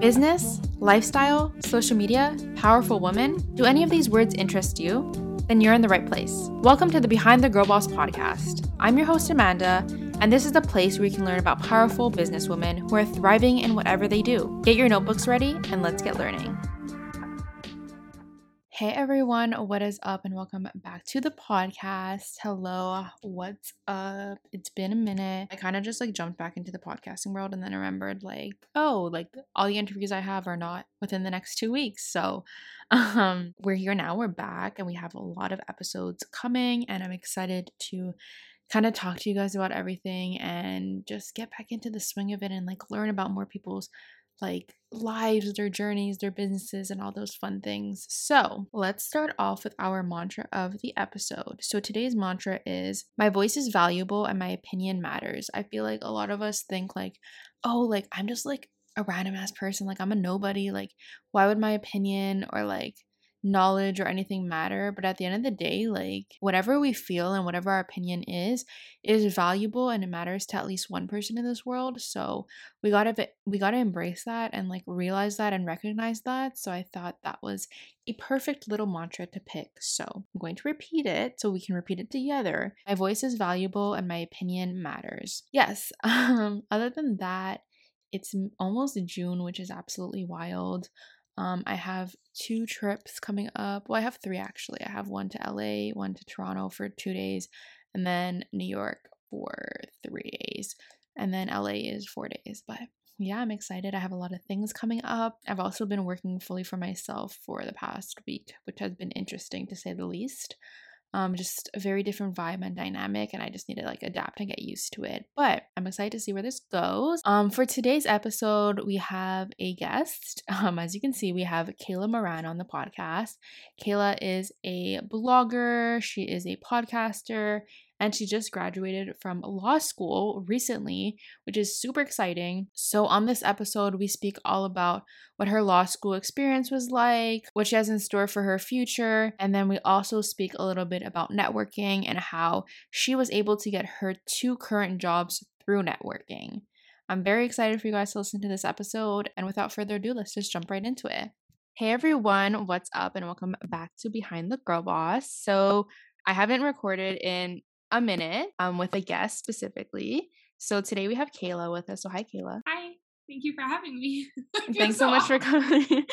Business, lifestyle, social media, powerful women. Do any of these words interest you? Then you're in the right place. Welcome to the Behind the Girl Boss podcast. I'm your host, Amanda, and this is the place where you can learn about powerful businesswomen who are thriving in whatever they do. Get your notebooks ready and let's get learning. Hey everyone, what is up and welcome back to the podcast. Hello, what's up? It's been a minute. I kind of just jumped back into the podcasting world and then remembered all the interviews I have are not within the next 2 weeks. So we're here now, we're back, and we have a lot of episodes coming, and I'm excited to kind of talk to you guys about everything and just get back into the swing of it and learn about more people's lives, their journeys, their businesses, and all those fun things. So let's start off with our mantra of the episode. So today's mantra is, my voice is valuable and my opinion matters. I feel like a lot of us think I'm just a random ass person. I'm a nobody. Why would my opinion or knowledge or anything matter? But at the end of the day, whatever we feel and whatever our opinion is valuable, and it matters to at least one person in this world. So we gotta embrace that and realize that and recognize that. So I thought that was a perfect little mantra to pick. So I'm going to repeat it so we can repeat it together. My voice is valuable and my opinion matters. Yes. Other than that, it's almost June, which is absolutely wild. I have 2 trips coming up. Well, I have 3 actually. I have one to LA, one to Toronto for 2 days, and then New York for 3 days, and then LA is 4 days. But yeah, I'm excited. I have a lot of things coming up. I've also been working fully for myself for the past week, which has been interesting to say the least. Just a very different vibe and dynamic, and I just need to adapt and get used to it. But I'm excited to see where this goes. For today's episode, we have a guest. As you can see, we have Kayla Morán on the podcast. Kayla is a blogger, she is a podcaster, and she just graduated from law school recently, which is super exciting. So on this episode, we speak all about what her law school experience was like, what she has in store for her future, and then we also speak a little bit about networking and how she was able to get her 2 current jobs through networking. I'm very excited for you guys to listen to this episode, and without further ado, let's just jump right into it. Hey everyone, what's up, and welcome back to Behind the Girl Boss. So I haven't recorded in a minute with a guest specifically. So today we have Kayla with us. So hi, Kayla. Hi. Thank you for having me. Thanks so much for coming.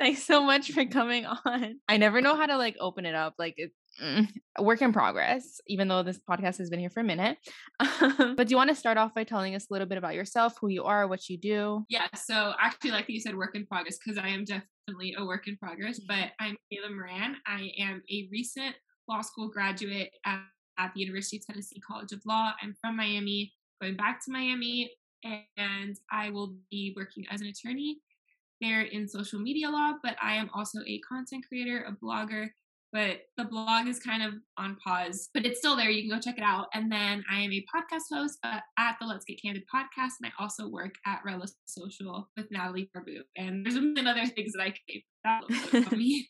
Thanks so much for coming on. I never know how to open it up. It's a work in progress, even though this podcast has been here for a minute. But do you want to start off by telling us a little bit about yourself, who you are, what you do? Yeah. So actually, like you said, work in progress, because I am definitely a work in progress, but I'm Kayla Morán. I am a recent law school graduate at the University of Tennessee College of Law. I'm from Miami, going back to Miami, and I will be working as an attorney there in social media law, but I am also a content creator, a blogger, but the blog is kind of on pause, but it's still there. You can go check it out. And then I am a podcast host at the Let's Get Candid podcast, and I also work at Relish Social with Natalie Barbu. And there's a million other things that I can that about me.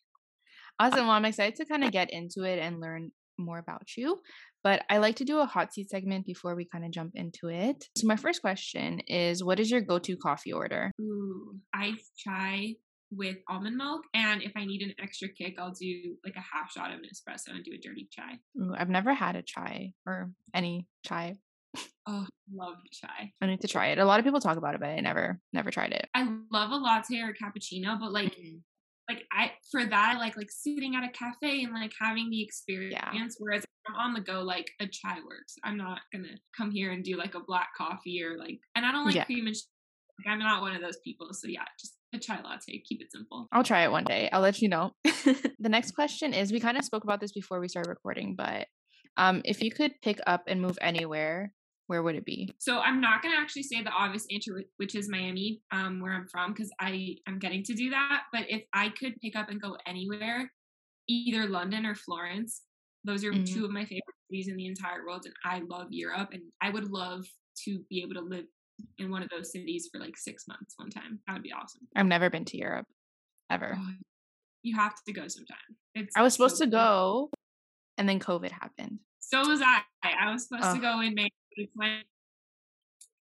Awesome. Well, I'm excited to kind of get into it and learn more about you, but I like to do a hot seat segment before we kind of jump into it. So my first question is, what is your go-to coffee order? Ooh, iced chai with almond milk. And if I need an extra kick, I'll do a half shot of an espresso and do a dirty chai. Ooh, I've never had a chai or any chai. Oh, love chai. I need to try it. A lot of people talk about it, but I never tried it. I love a latte or cappuccino, but I sitting at a cafe and having the experience. Yeah. Whereas I'm on the go, a chai works. I'm not gonna come here and do a black coffee or and I don't like cream and I'm not one of those people. So yeah, just a chai latte. Keep it simple. I'll try it one day. I'll let you know. The next question is, we kind of spoke about this before we started recording, but if you could pick up and move anywhere, where would it be? So I'm not going to actually say the obvious answer, which is Miami, where I'm from, because I am getting to do that. But if I could pick up and go anywhere, either London or Florence, those are two of my favorite cities in the entire world. And I love Europe, and I would love to be able to live in one of those cities for 6 months one time. That would be awesome. I've never been to Europe, ever. Oh, you have to go sometime. I was supposed to go, and then COVID happened. So was I. I was supposed to go in May.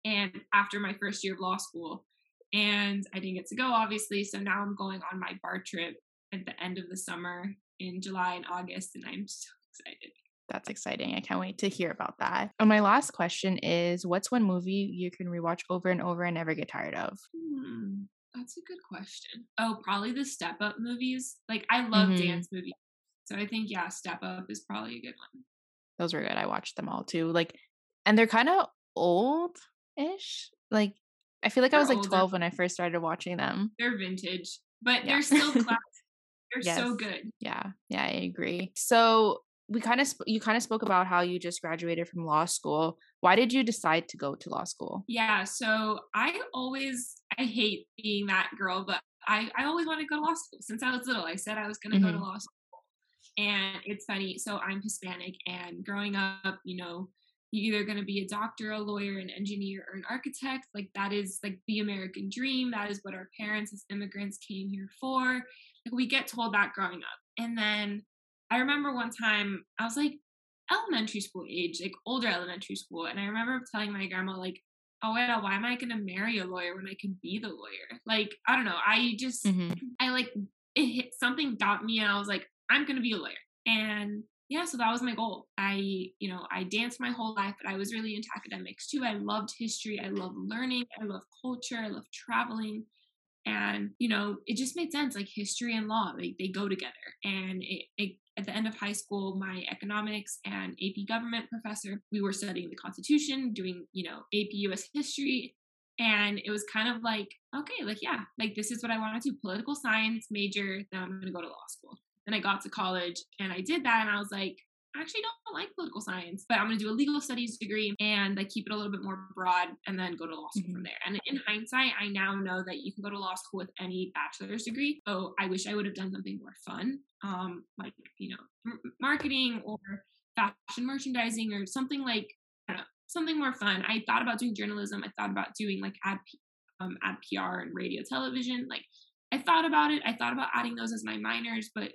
And after my first year of law school, and I didn't get to go, obviously. So now I'm going on my bar trip at the end of the summer in July and August, and I'm so excited. That's exciting. I can't wait to hear about that. And my last question is, what's one movie you can rewatch over and over and never get tired of? That's a good question. Oh, probably the Step Up movies. Like, I love dance movies. So I think, yeah, Step Up is probably a good one. Those were good. I watched them all too. Like, and they're kind of old-ish. Like, I feel like I was like 12 when I first started watching them. They're vintage, but they're still classic. They're so good. Yeah, I agree. So you kind of spoke about how you just graduated from law school. Why did you decide to go to law school? Yeah, so I hate being that girl, but I always wanted to go to law school. Since I was little, I said I was going to go to law school. And it's funny. So I'm Hispanic, and growing up, you know, you're either going to be a doctor, a lawyer, an engineer, or an architect. Like, that is like the American dream. That is what our parents as immigrants came here for. Like, we get told that growing up. And then I remember one time I was like elementary school age, like older elementary school. And I remember telling my grandma, like, oh, well, why am I going to marry a lawyer when I can be the lawyer? Like, I don't know. I just, something got me, and I was like, I'm going to be a lawyer. And yeah, so that was my goal. I danced my whole life, but I was really into academics too. I loved history. I loved learning. I loved culture. I loved traveling. And, you know, it just made sense. Like, history and law, like, they go together. And at the end of high school, my economics and AP government professor, we were studying the Constitution, doing, you know, AP US history. And it was kind of like, okay, like, yeah, like, this is what I want to do. Political science major, then I'm going to go to law school. And I got to college and I did that, and I was like, I actually don't like political science, but I'm going to do a legal studies degree and like keep it a little bit more broad, and then go to law school from there. And in hindsight, I now know that you can go to law school with any bachelor's degree. So I wish I would have done something more fun, like, you know, marketing or fashion merchandising or something, like, I don't know, something more fun. I thought about doing journalism. I thought about doing like ad PR and radio television. Like, I thought about it. I thought about adding those as my minors, but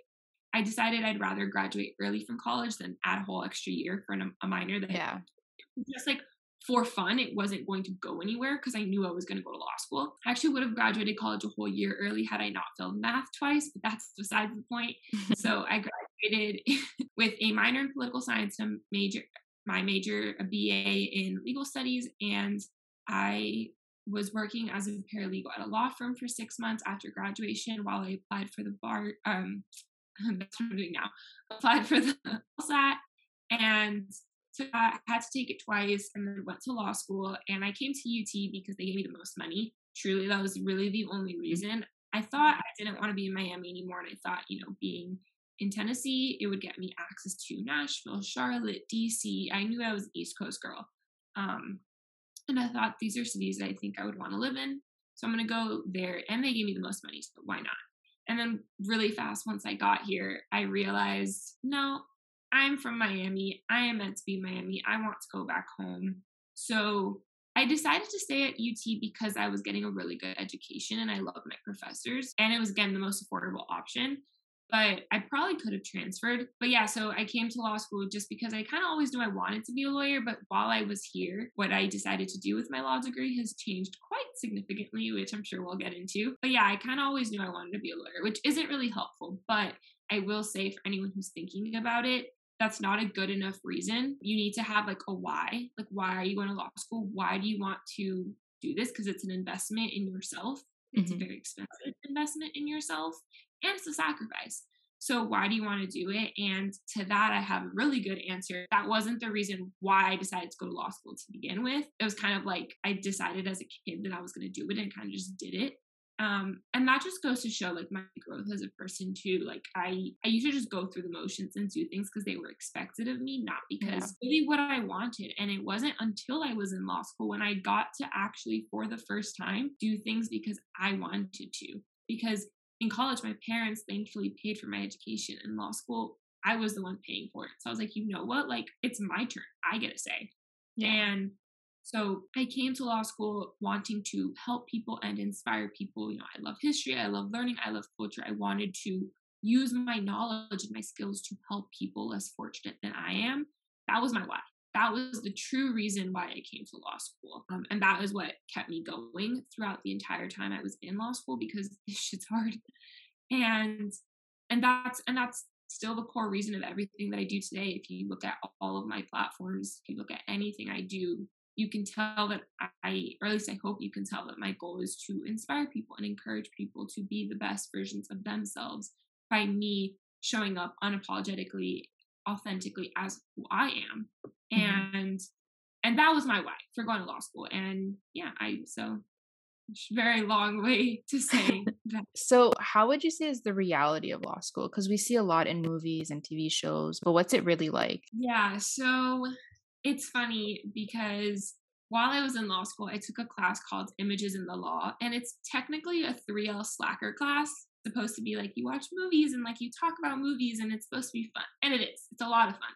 I decided I'd rather graduate early from college than add a whole extra year for a minor that just like for fun. It wasn't going to go anywhere because I knew I was going to go to law school. I actually would have graduated college a whole year early had I not failed math twice, but that's besides the point. So I graduated with a minor in political science, my major, a BA in legal studies, and I was working as a paralegal at a law firm for 6 months after graduation while I applied for the bar. That's what I'm doing now. Applied for the LSAT, and so I had to take it twice, and then went to law school. And I came to UT because they gave me the most money. Truly, that was really the only reason. I thought I didn't want to be in Miami anymore, and I thought, you know, being in Tennessee, it would get me access to Nashville, Charlotte, DC. I knew I was an East Coast girl, and I thought these are cities that I think I would want to live in. So I'm gonna go there, and they gave me the most money, so why not? And then really fast, once I got here, I realized, no, I'm from Miami. I am meant to be in Miami. I want to go back home. So I decided to stay at UT because I was getting a really good education and I loved my professors. And it was, again, the most affordable option. But I probably could have transferred. But yeah, so I came to law school just because I kind of always knew I wanted to be a lawyer. But while I was here, what I decided to do with my law degree has changed quite significantly, which I'm sure we'll get into. But yeah, I kind of always knew I wanted to be a lawyer, which isn't really helpful. But I will say, for anyone who's thinking about it, that's not a good enough reason. You need to have like a why. Like, why are you going to law school? Why do you want to do this? Because it's an investment in yourself. It's a very expensive investment in yourself. And it's a sacrifice. So why do you want to do it? And to that, I have a really good answer. That wasn't the reason why I decided to go to law school to begin with. It was kind of like I decided as a kid that I was going to do it and kind of just did it. And that just goes to show like my growth as a person too. Like I used to just go through the motions and do things because they were expected of me, not because really what I wanted. And it wasn't until I was in law school when I got to actually, for the first time, do things because I wanted to. Because in college, my parents thankfully paid for my education. In law school, I was the one paying for it. So I was like, you know what? Like, it's my turn. I get to say. Yeah. And so I came to law school wanting to help people and inspire people. You know, I love history. I love learning. I love culture. I wanted to use my knowledge and my skills to help people less fortunate than I am. That was my why. that was the true reason why I came to law school. And that is what kept me going throughout the entire time I was in law school, because this shit's hard. And that's still the core reason of everything that I do today. If you look at all of my platforms, if you look at anything I do, you can tell that or at least I hope you can tell that my goal is to inspire people and encourage people to be the best versions of themselves by me showing up unapologetically, authentically as who I am. Mm-hmm. And that was my why for going to law school. And yeah, so very long way to say that. So how would you say is the reality of law school? Because we see a lot in movies and TV shows, but what's it really like? Yeah, so it's funny because while I was in law school, I took a class called Images in the Law, and it's technically a 3L slacker class. It's supposed to be like you watch movies and like you talk about movies and it's supposed to be fun. And it is. It's a lot of fun.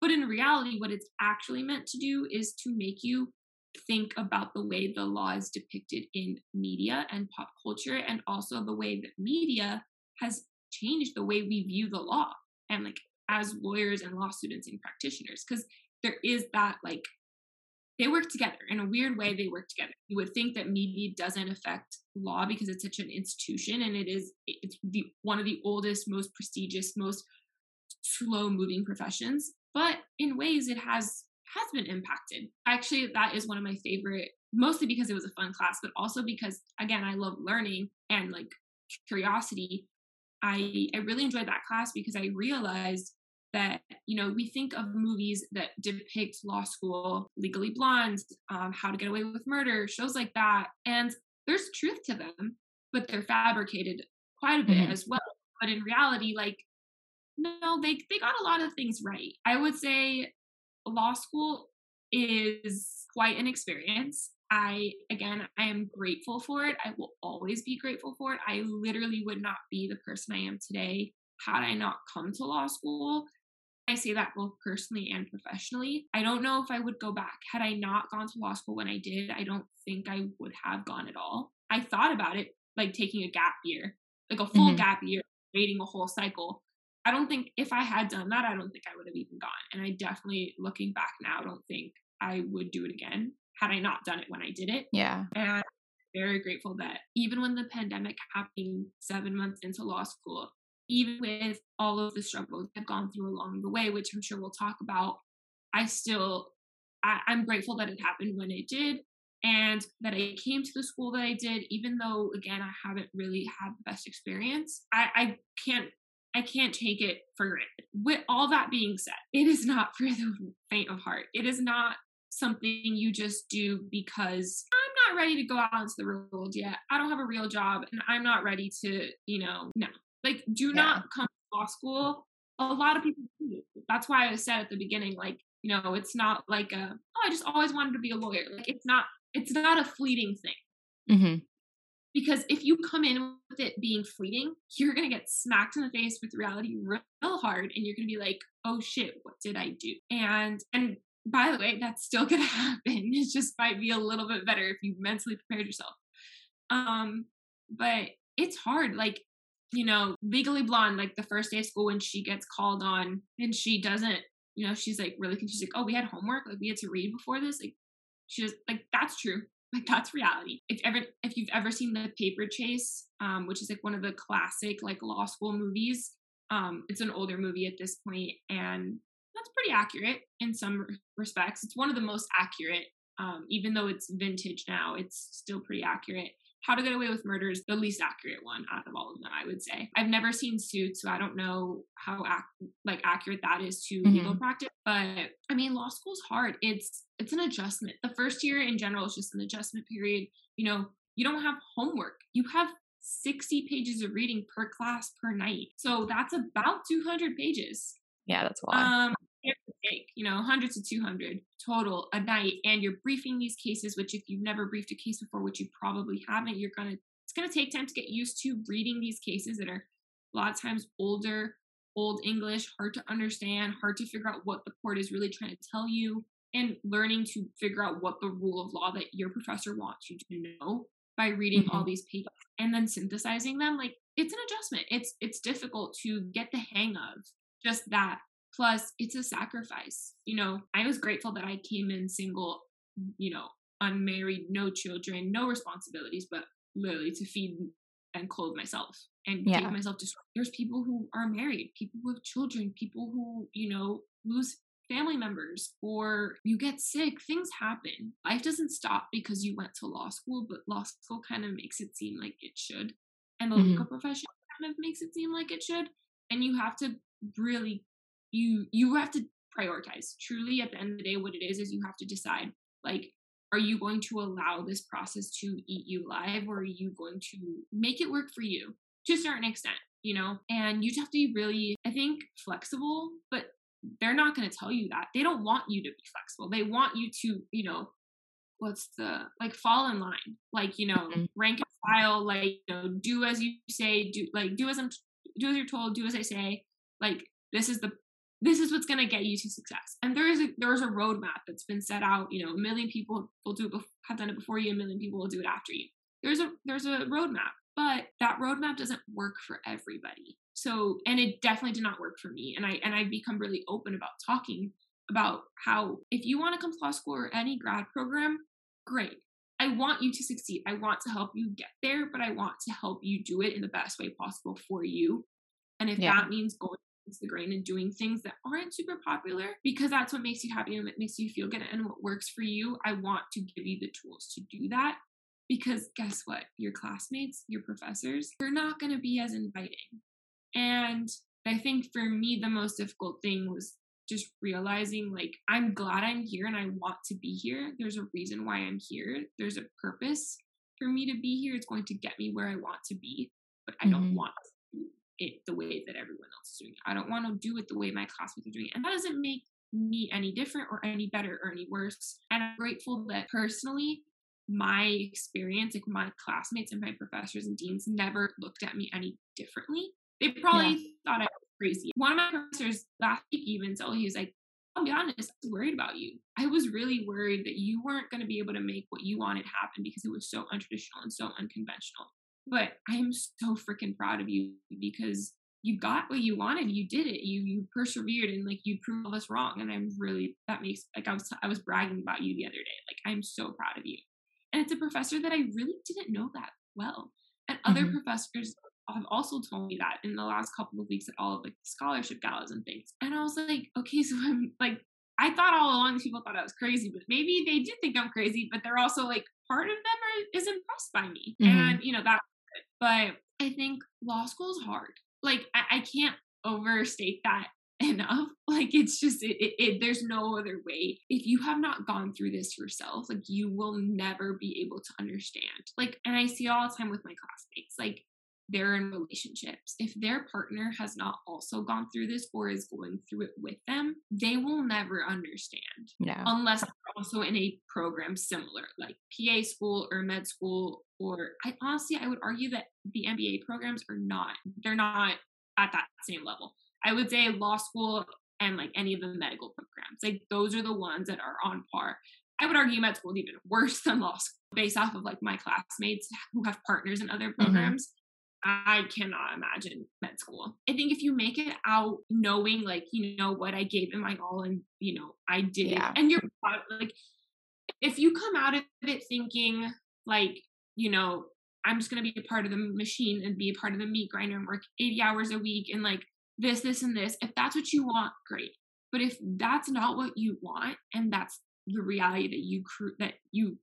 But in reality, what it's actually meant to do is to make you think about the way the law is depicted in media and pop culture, and also the way that media has changed the way we view the law and like as lawyers and law students and practitioners, because there is that, like, they work together in a weird way. They work together. You would think that media doesn't affect law because it's such an institution, and it's one of the oldest, most prestigious, most slow moving professions, but in ways it has been impacted. Actually, that is one of my favorite, mostly because it was a fun class, but also because, again, I love learning and like curiosity. I really enjoyed that class because I realized that, you know, we think of movies that depict law school, Legally Blonde, How to Get Away with Murder, shows like that. And there's truth to them, but they're fabricated quite a bit mm-hmm. as well. But in reality, like, no, they got a lot of things right. I would say law school is quite an experience. I am grateful for it. I will always be grateful for it. I literally would not be the person I am today had I not come to law school. I say that both personally and professionally. I don't know if I would go back. Had I not gone to law school when I did, I don't think I would have gone at all. I thought about it, like taking a gap year, like a full mm-hmm. gap year, waiting a whole cycle. I don't think if I had done that, I don't think I would have even gone. And I definitely, looking back now, don't think I would do it again had I not done it when I did it. Yeah. And I'm very grateful that even when the pandemic happened 7 months into law school, even with all of the struggles I've gone through along the way, which I'm sure we'll talk about, I'm grateful that it happened when it did and that I came to the school that I did, even though, again, I haven't really had the best experience. I can't take it for granted. With all that being said, it is not for the faint of heart. It is not something you just do because I'm not ready to go out into the real world yet. I don't have a real job and I'm not ready to, no. Like, do not come to law school. A lot of people do. That's why I said at the beginning, like, it's not like I just always wanted to be a lawyer. Like, it's not a fleeting thing. Mm-hmm. Because if you come in with it being fleeting, you're going to get smacked in the face with reality real hard. And you're going to be like, oh shit, what did I do? And by the way, that's still going to happen. It just might be a little bit better if you mentally prepared yourself. But it's hard. Like, Legally Blonde, like the first day of school when she gets called on and she doesn't, she's like really confused. Like, oh, we had homework. Like, we had to read before this. Like, she was like, that's true. Like, that's reality. If you've ever seen The Paper Chase, which is like one of the classic like law school movies, it's an older movie at this point, and that's pretty accurate in some respects. It's one of the most accurate, even though it's vintage now. It's still pretty accurate. How to Get Away with Murder is the least accurate one out of all of them, I would say. I've never seen Suits, so I don't know how accurate that is to mm-hmm. legal practice. But I mean, law school's hard. It's an adjustment. The first year in general is just an adjustment period. You don't have homework. You have 60 pages of reading per class per night. So that's about 200 pages. Yeah, that's a lot. Take, 100 to 200 total a night, and you're briefing these cases, which if you've never briefed a case before, which you probably haven't, it's going to take time to get used to reading these cases that are a lot of times older, old English, hard to understand, hard to figure out what the court is really trying to tell you, and learning to figure out what the rule of law that your professor wants you to know by reading mm-hmm. all these papers and then synthesizing them. Like, it's an adjustment. It's difficult to get the hang of just that Plus, it's a sacrifice. You know, I was grateful that I came in single, you know, unmarried, no children, no responsibilities, but literally to feed and clothe myself and take myself to school. There's people who are married, people with children, people who, you know, lose family members or you get sick. Things happen. Life doesn't stop because you went to law school, but law school kind of makes it seem like it should. And the legal profession kind of makes it seem like it should. And you have to really, you have to prioritize. Truly, at the end of the day, what it is you have to decide, like, are you going to allow this process to eat you alive, or are you going to make it work for you to a certain extent, you know? And you just have to be really, I think, flexible, but they're not going to tell you that. They don't want you to be flexible. They want you to, you know, fall in line, like, you know, rank and file, like, you know, do as you say, do as you're told, do as I say, like, this is what's going to get you to success. And there is a roadmap that's been set out. You know, a million people will have done it before you. A million people will do it after you. There's a roadmap, but that roadmap doesn't work for everybody. So, and it definitely did not work for me. And I've become really open about talking about how, if you want to come to law school or any grad program, great. I want you to succeed. I want to help you get there, but I want to help you do it in the best way possible for you. And if that means going against the grain and doing things that aren't super popular, because that's what makes you happy and what makes you feel good and what works for you, I want to give you the tools to do that. Because guess what? Your classmates, your professors, they're not going to be as inviting. And I think for me, the most difficult thing was just realizing, like, I'm glad I'm here and I want to be here. There's a reason why I'm here. There's a purpose for me to be here. It's going to get me where I want to be, but I don't want to do it the way that everyone else is doing it. I don't want to do it the way my classmates are doing it. And that doesn't make me any different or any better or any worse. And I'm grateful that personally, my experience, like my classmates and my professors and deans never looked at me any differently. They probably thought I was crazy. One of my professors last week even told me, he was like, I'll be honest, I was worried about you. I was really worried that you weren't going to be able to make what you wanted happen because it was so untraditional and so unconventional. But I am so freaking proud of you because you got what you wanted. You did it. You persevered and, like, you proved all this wrong. And I'm really, that makes, like, I was bragging about you the other day. Like, I'm so proud of you. And it's a professor that I really didn't know that well. And other professors have also told me that in the last couple of weeks at all of, like, the scholarship galas and things. And I was like, okay, so I'm like, I thought all along these people thought I was crazy, but maybe they do think I'm crazy, but they're also, like, part of them is impressed by me. And, you know, that's good. But I think law school is hard. Like, I can't overstate that enough. Like, it's just, there's no other way. If you have not gone through this yourself, like, you will never be able to understand. Like, and I see all the time with my classmates, like, they're in relationships. If their partner has not also gone through this or is going through it with them, they will never understand. Yeah. Unless they're also in a program similar, like PA school or med school, or I would argue that the MBA programs they're not at that same level. I would say law school and, like, any of the medical programs, like, those are the ones that are on par. I would argue med school is even worse than law school based off of, like, my classmates who have partners in other programs. I cannot imagine med school. I think if you make it out knowing, like, you know what, I gave it my all and, you know, I did it. And you're proud, like, if you come out of it thinking, like, you know, I'm just going to be a part of the machine and be a part of the meat grinder and work 80 hours a week and, like, this and this, if that's what you want, great. But if that's not what you want, and that's the reality that you're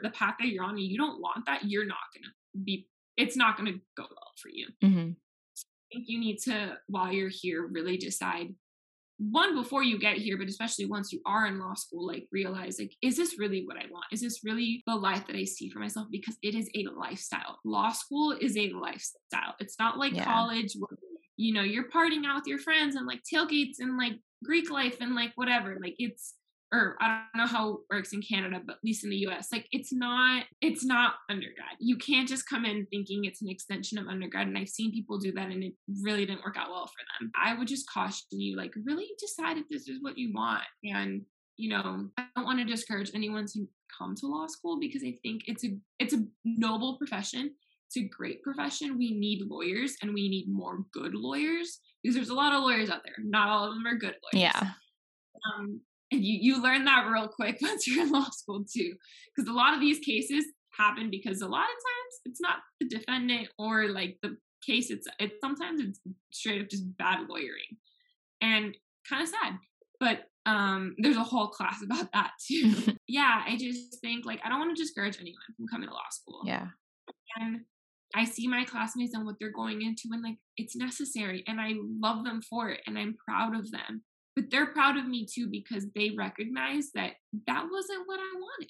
the path that you're on, and you don't want that, you're not going to be, it's not going to go well for you. So I think you need to, while you're here, really decide, one, before you get here, but especially once you are in law school, like, realize, like, is this really what I want? Is this really the life that I see for myself? Because it is a lifestyle. Law school is a lifestyle. It's not like college where, you know, you're partying out with your friends and, like, tailgates and, like, Greek life and, like, whatever. Like, it's, or I don't know how it works in Canada, but at least in the US, like, it's not undergrad. You can't just come in thinking it's an extension of undergrad. And I've seen people do that and it really didn't work out well for them. I would just caution you, like, really decide if this is what you want. And, you know, I don't want to discourage anyone to come to law school because I think it's a noble profession. It's a great profession. We need lawyers and we need more good lawyers. because there's a lot of lawyers out there. Not all of them are good lawyers. Yeah. And you learn that real quick once you're in law school too, because a lot of these cases happen because a lot of times it's not the defendant or like the case. It's sometimes it's straight up just bad lawyering, and kind of sad, but there's a whole class about that too. Yeah. I just think like, I don't want to discourage anyone from coming to law school. Yeah. And I see my classmates and what they're going into, and like, it's necessary, and I love them for it, and I'm proud of them, but they're proud of me too, because they recognize that that wasn't what I wanted,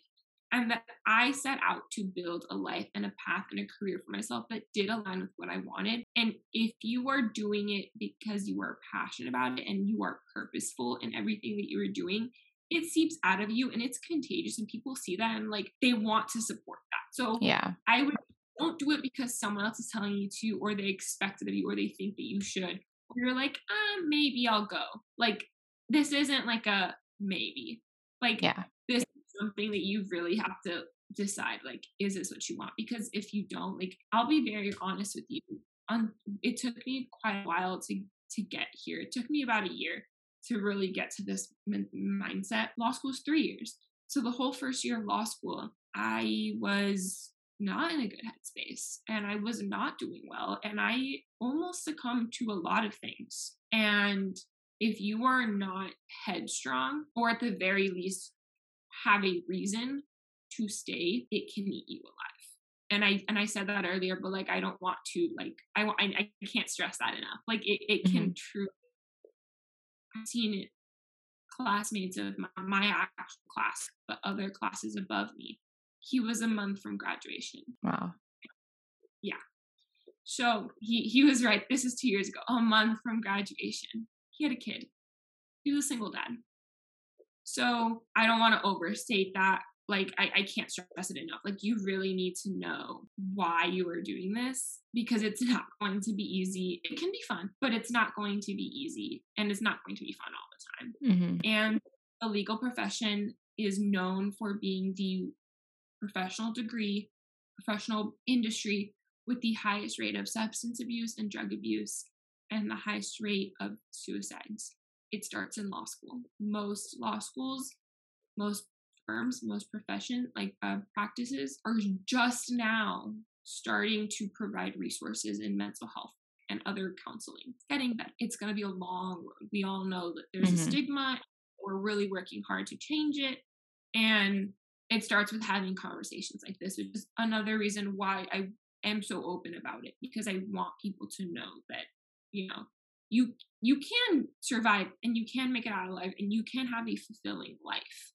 and that I set out to build a life and a path and a career for myself that did align with what I wanted. And if you are doing it because you are passionate about it and you are purposeful in everything that you are doing, it seeps out of you and it's contagious, and people see that and like, they want to support that. So yeah, I would don't do it because someone else is telling you to, or they expect it of you, or they think that you should. You're like, maybe I'll go. Like, this isn't like a maybe. Like, yeah. This is something that you really have to decide, like, is this what you want? Because if you don't, like, I'll be very honest with you. It took me quite a while to get here. It took me about a year to really get to this mindset. Law school is 3 years. So the whole first year of law school, I was not in a good headspace, and I was not doing well, and I almost succumbed to a lot of things. And if you are not headstrong, or at the very least have a reason to stay, it can eat you alive. And I said that earlier, but like, I don't want to, like, I can't stress that enough. Like it mm-hmm. can truly. I've seen it, classmates of my actual class, but other classes above me. He was a month from graduation. Wow. Yeah. So he was right. This is 2 years ago. A month from graduation. He had a kid. He was a single dad. So I don't want to overstate that. Like, I can't stress it enough. Like, you really need to know why you are doing this, because it's not going to be easy. It can be fun, but it's not going to be easy, and it's not going to be fun all the time. Mm-hmm. And the legal profession is known for being the professional degree, professional industry with the highest rate of substance abuse and drug abuse, and the highest rate of suicides. It starts in law school. Most law schools, most firms, most profession, like practices are just now starting to provide resources in mental health and other counseling. Getting better. It's going to be a long road. We all know that there's mm-hmm. a stigma. We're really working hard to change it. And it starts with having conversations like this, which is another reason why I am so open about it, because I want people to know that, you know, you can survive, and you can make it out alive, and you can have a fulfilling life,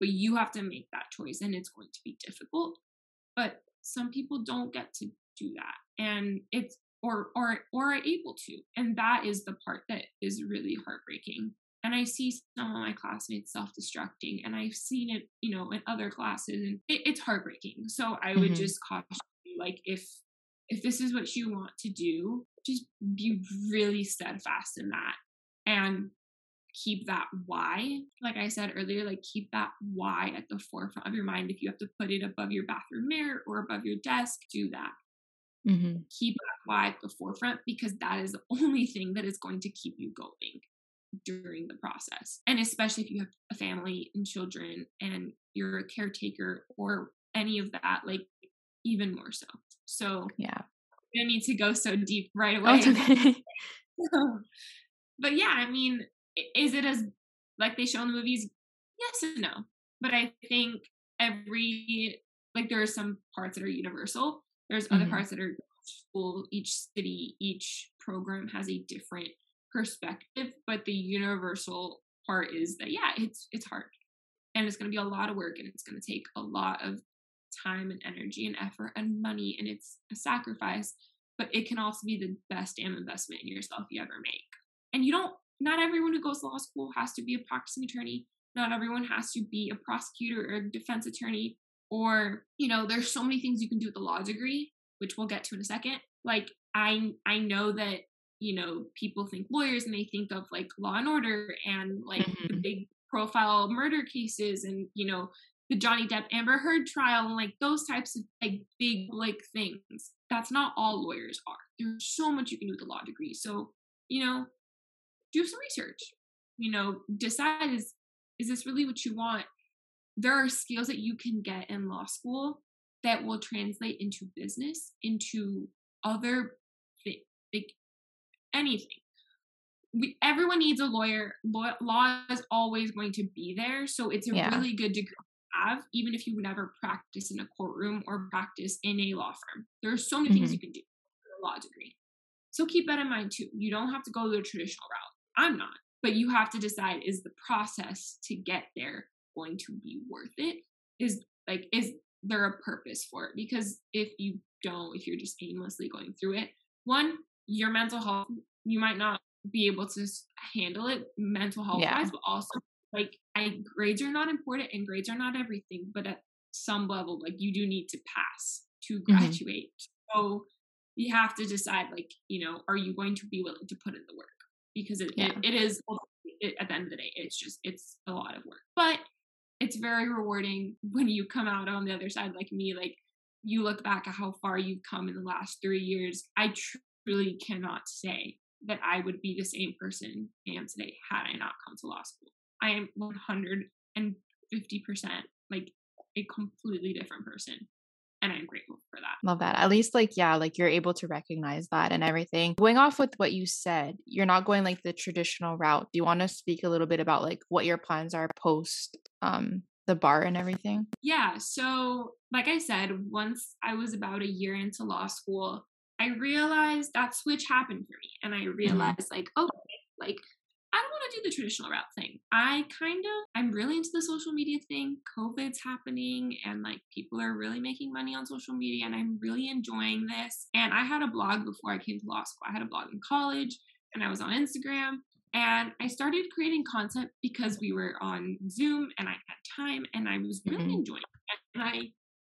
but you have to make that choice, and it's going to be difficult, but some people don't get to do that, and it's, or are able to. And that is the part that is really heartbreaking. And I see some of my classmates self-destructing, and I've seen it, you know, in other classes, and it's heartbreaking. So I would mm-hmm. just caution you, like, if this is what you want to do, just be really steadfast in that, and keep that why. Like I said earlier, like, keep that why at the forefront of your mind. If you have to put it above your bathroom mirror or above your desk, do that. Mm-hmm. Keep that why at the forefront, because that is the only thing that is going to keep you going during the process. And especially if you have a family and children and you're a caretaker or any of that, like, even more so. So yeah, I don't need to go so deep right away. Oh, okay. But yeah, I mean, is it as like they show in the movies? Yes and no. But I think there are some parts that are universal. There's mm-hmm. other parts that are school, each city, each program has a different perspective, but the universal part is that, yeah, it's hard, and it's going to be a lot of work, and it's going to take a lot of time and energy and effort and money, and it's a sacrifice, but it can also be the best damn investment in yourself you ever make. And not everyone who goes to law school has to be a practicing attorney. Not everyone has to be a prosecutor or a defense attorney, or, you know, there's so many things you can do with a law degree, which we'll get to in a second. Like, I know that, you know, people think lawyers and they think of like Law and Order and like mm-hmm. the big profile murder cases and, you know, the Johnny Depp Amber Heard trial and like those types of like big like things. That's not all lawyers are. There's so much you can do with a law degree. So you know, do some research, you know, decide is this really what you want? There are skills that you can get in law school that will translate into business, into other things, like anything. Everyone needs a lawyer. Law is always going to be there. So it's a really good degree to have, even if you never practice in a courtroom or practice in a law firm. There are so many things you can do with a law degree. So keep that in mind too. You don't have to go the traditional route. I'm not. But you have to decide, is the process to get there going to be worth it? Is there a purpose for it? Because if you're just aimlessly going through it, one, your mental health, you might not be able to handle it mental health wise, but also grades are not important and grades are not everything, but at some level, you do need to pass to graduate. So you have to decide, are you going to be willing to put in the work? Because it is, at the end of the day, it's a lot of work, but it's very rewarding when you come out on the other side. Like me, you look back at how far you've come in the last 3 years. I truly cannot say that I would be the same person I am today had I not come to law school. I am 150%, a completely different person. And I'm grateful for that. Love that. At least you're able to recognize that and everything. Going off with what you said, you're not going the traditional route. Do you want to speak a little bit about what your plans are post the bar and everything? Yeah. So like I said, once I was about a year into law school, I realized that switch happened for me. And I realized I don't want to do the traditional route thing. I'm really into the social media thing. COVID's happening and people are really making money on social media and I'm really enjoying this. And I had a blog before I came to law school. I had a blog in college and I was on Instagram and I started creating content because we were on Zoom and I had time and I was really enjoying it. And I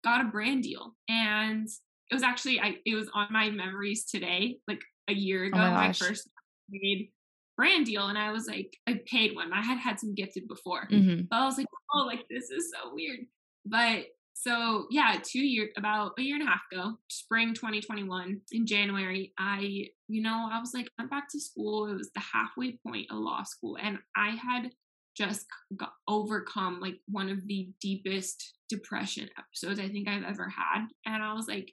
got a brand deal and it was actually, it was on my memories today, a year ago, my first made brand deal. And I was I paid one. I had some gifted before, but I was this is so weird. But so yeah, about a year and a half ago, spring 2021 in January, I was I'm back to school. It was the halfway point of law school. And I had just overcome one of the deepest depression episodes I think I've ever had. And I was I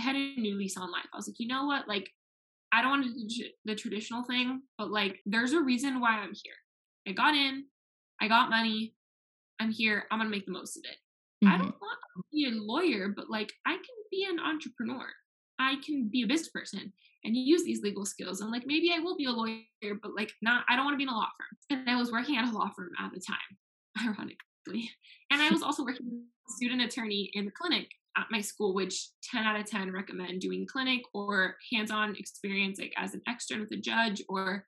had a new lease on life. I was you know what? I don't want to do the traditional thing, but there's a reason why I'm here. I got in, I got money, I'm here, I'm going to make the most of it. I don't want to be a lawyer, but I can be an entrepreneur. I can be a business person and use these legal skills. And maybe I will be a lawyer, but I don't want to be in a law firm. And I was working at a law firm at the time, ironically. And I was also working as a student attorney in the clinic at my school, which 10 out of 10 recommend doing clinic or hands-on experience, as an extern with a judge or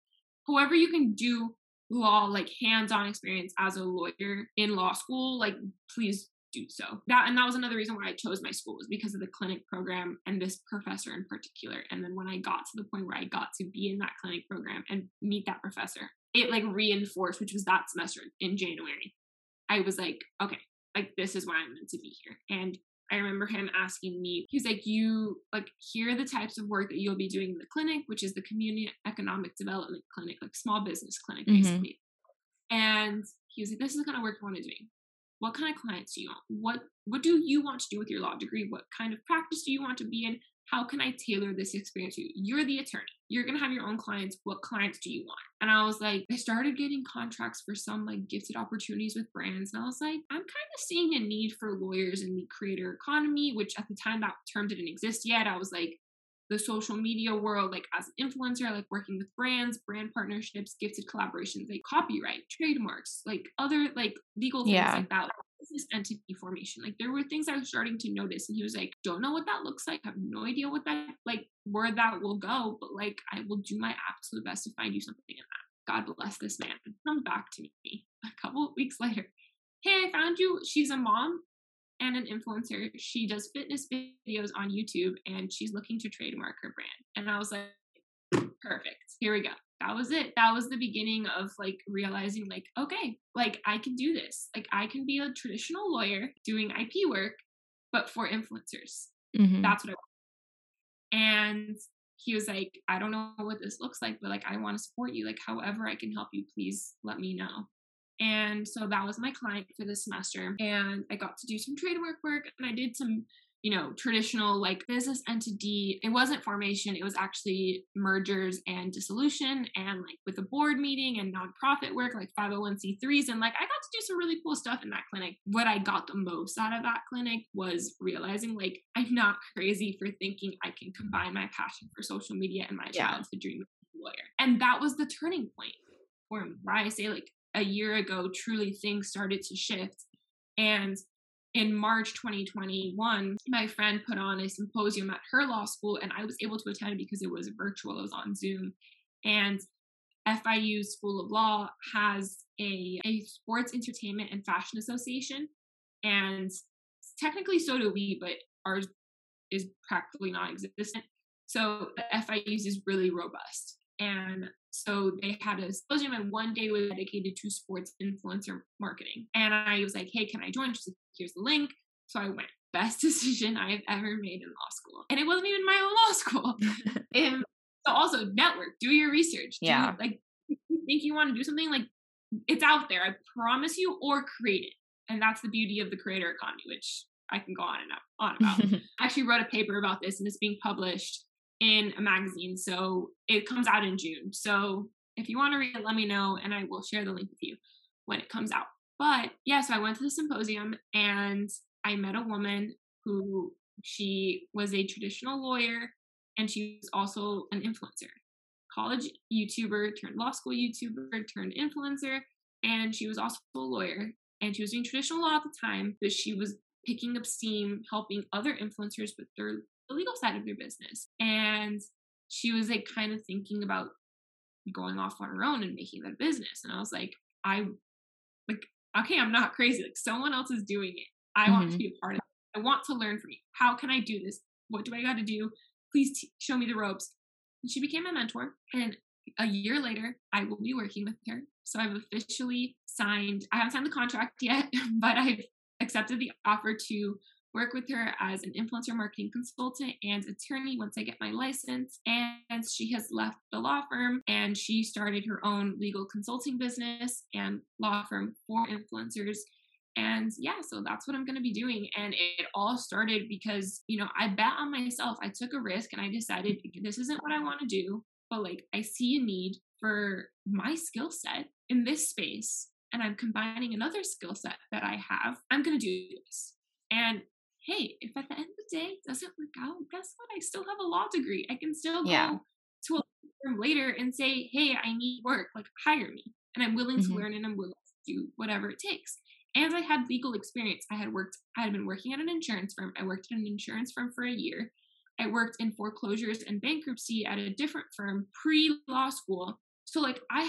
whoever you can do law, hands-on experience as a lawyer in law school, please do so. That was another reason why I chose my school was because of the clinic program and this professor in particular. And then when I got to the point where I got to be in that clinic program and meet that professor, it reinforced, which was that semester in January. I was okay, this is why I'm meant to be here. And I remember him asking me, he's here are the types of work that you'll be doing in the clinic, which is the community economic development clinic, small business clinic, basically. And he was this is the kind of work I want to do. What kind of clients do you want? What do you want to do with your law degree? What kind of practice do you want to be in? How can I tailor this experience to you? You're the attorney. You're going to have your own clients. What clients do you want? And I was I started getting contracts for some gifted opportunities with brands. And I was I'm kind of seeing a need for lawyers in the creator economy, which at the time that term didn't exist yet. I was the social media world, as an influencer, working with brands, brand partnerships, gifted collaborations, copyright, trademarks, other legal things that. Business entity formation. There were things I was starting to notice. And he was don't know what that looks like. I have no idea what that, where that will go. But I will do my absolute best to find you something in that. God bless this man. He comes back to me a couple of weeks later. Hey, I found you. She's a mom and an influencer. She does fitness videos on YouTube and she's looking to trademark her brand. And I was perfect. Here we go. That was it. That was the beginning of realizing okay, I can do this. I can be a traditional lawyer doing IP work, but for influencers. That's what I want. And he was like, I don't know what this looks like, but like, I want to support you. Like, however I can help you, please let me know. And so that was my client for this semester. And I got to do some trade work and I did some, you know, traditional like business entity. It wasn't formation. It was actually mergers and dissolution and like with a board meeting and nonprofit work, like 501c3s. And like, I got to do some really cool stuff in that clinic. What I got the most out of that clinic was realizing like, I'm not crazy for thinking I can combine my passion for social media and my childhood dream of being a lawyer. And that was the turning point for me, where I say like, a year ago, truly things started to shift. And in March 2021, my friend put on a symposium at her law school, and I was able to attend because it was virtual, it was on Zoom. And FIU School of Law has a sports, entertainment, and fashion association. And technically, so do we, but ours is practically non-existent. So the FIU's is really robust. And so they had a symposium, and one day was dedicated to sports influencer marketing. And I was like, hey, can I join? She's like, here's the link. So I went. Best decision I've ever made in law school. And it wasn't even my own law school. And so also network, do your research. Yeah. Like, if you think you want to do something, like, it's out there, I promise you, or create it. And that's the beauty of the creator economy, which I can go on and on about. I actually wrote a paper about this, and it's being published in a magazine. So it comes out in June. So if you want to read it, let me know, and I will share the link with you when it comes out. But yeah, so I went to the symposium and I met a woman who, she was a traditional lawyer and she was also an influencer, college YouTuber turned law school YouTuber turned influencer. And she was also a lawyer, and she was doing traditional law at the time, but she was picking up steam, helping other influencers with their the legal side of their business. And she was like kind of thinking about going off on her own and making that business. And I was like, okay, I'm not crazy. Like, someone else is doing it. I want to be a part of it. I want to learn from you. How can I do this? What do I got to do? Please show me the ropes. And she became my mentor. And a year later, I will be working with her. So I've officially signed, I haven't signed the contract yet, but I've accepted the offer to work with her as an influencer marketing consultant and attorney once I get my license. And she has left the law firm and she started her own legal consulting business and law firm for influencers. And yeah, so that's what I'm going to be doing. And it all started because, you know, I bet on myself. I took a risk and I decided this isn't what I want to do, but like, I see a need for my skill set in this space, and I'm combining another skill set that I have. I'm going to do this. And hey, if at the end of the day it doesn't work out, guess what? I still have a law degree. I can still go to a firm later and say, hey, I need work, like, hire me. And I'm willing to learn and I'm willing to do whatever it takes. And I had legal experience. I had been working at an insurance firm. I worked at an insurance firm for a year. I worked in foreclosures and bankruptcy at a different firm pre-law school. So like I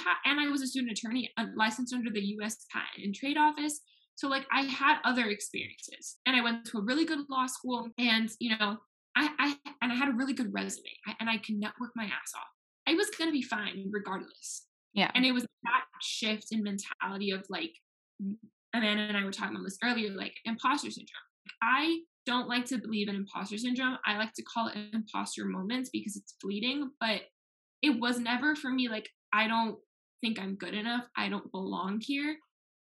was a student attorney licensed under the U.S. Patent and Trade Office. So like I had other experiences, and I went to a really good law school, and, you know, I had a really good resume, and I could network my ass off. I was going to be fine regardless. Yeah. And it was that shift in mentality of like, Amanda and I were talking about this earlier, like imposter syndrome. I don't like to believe in imposter syndrome. I like to call it imposter moments because it's fleeting, but it was never for me like, I don't think I'm good enough. I don't belong here.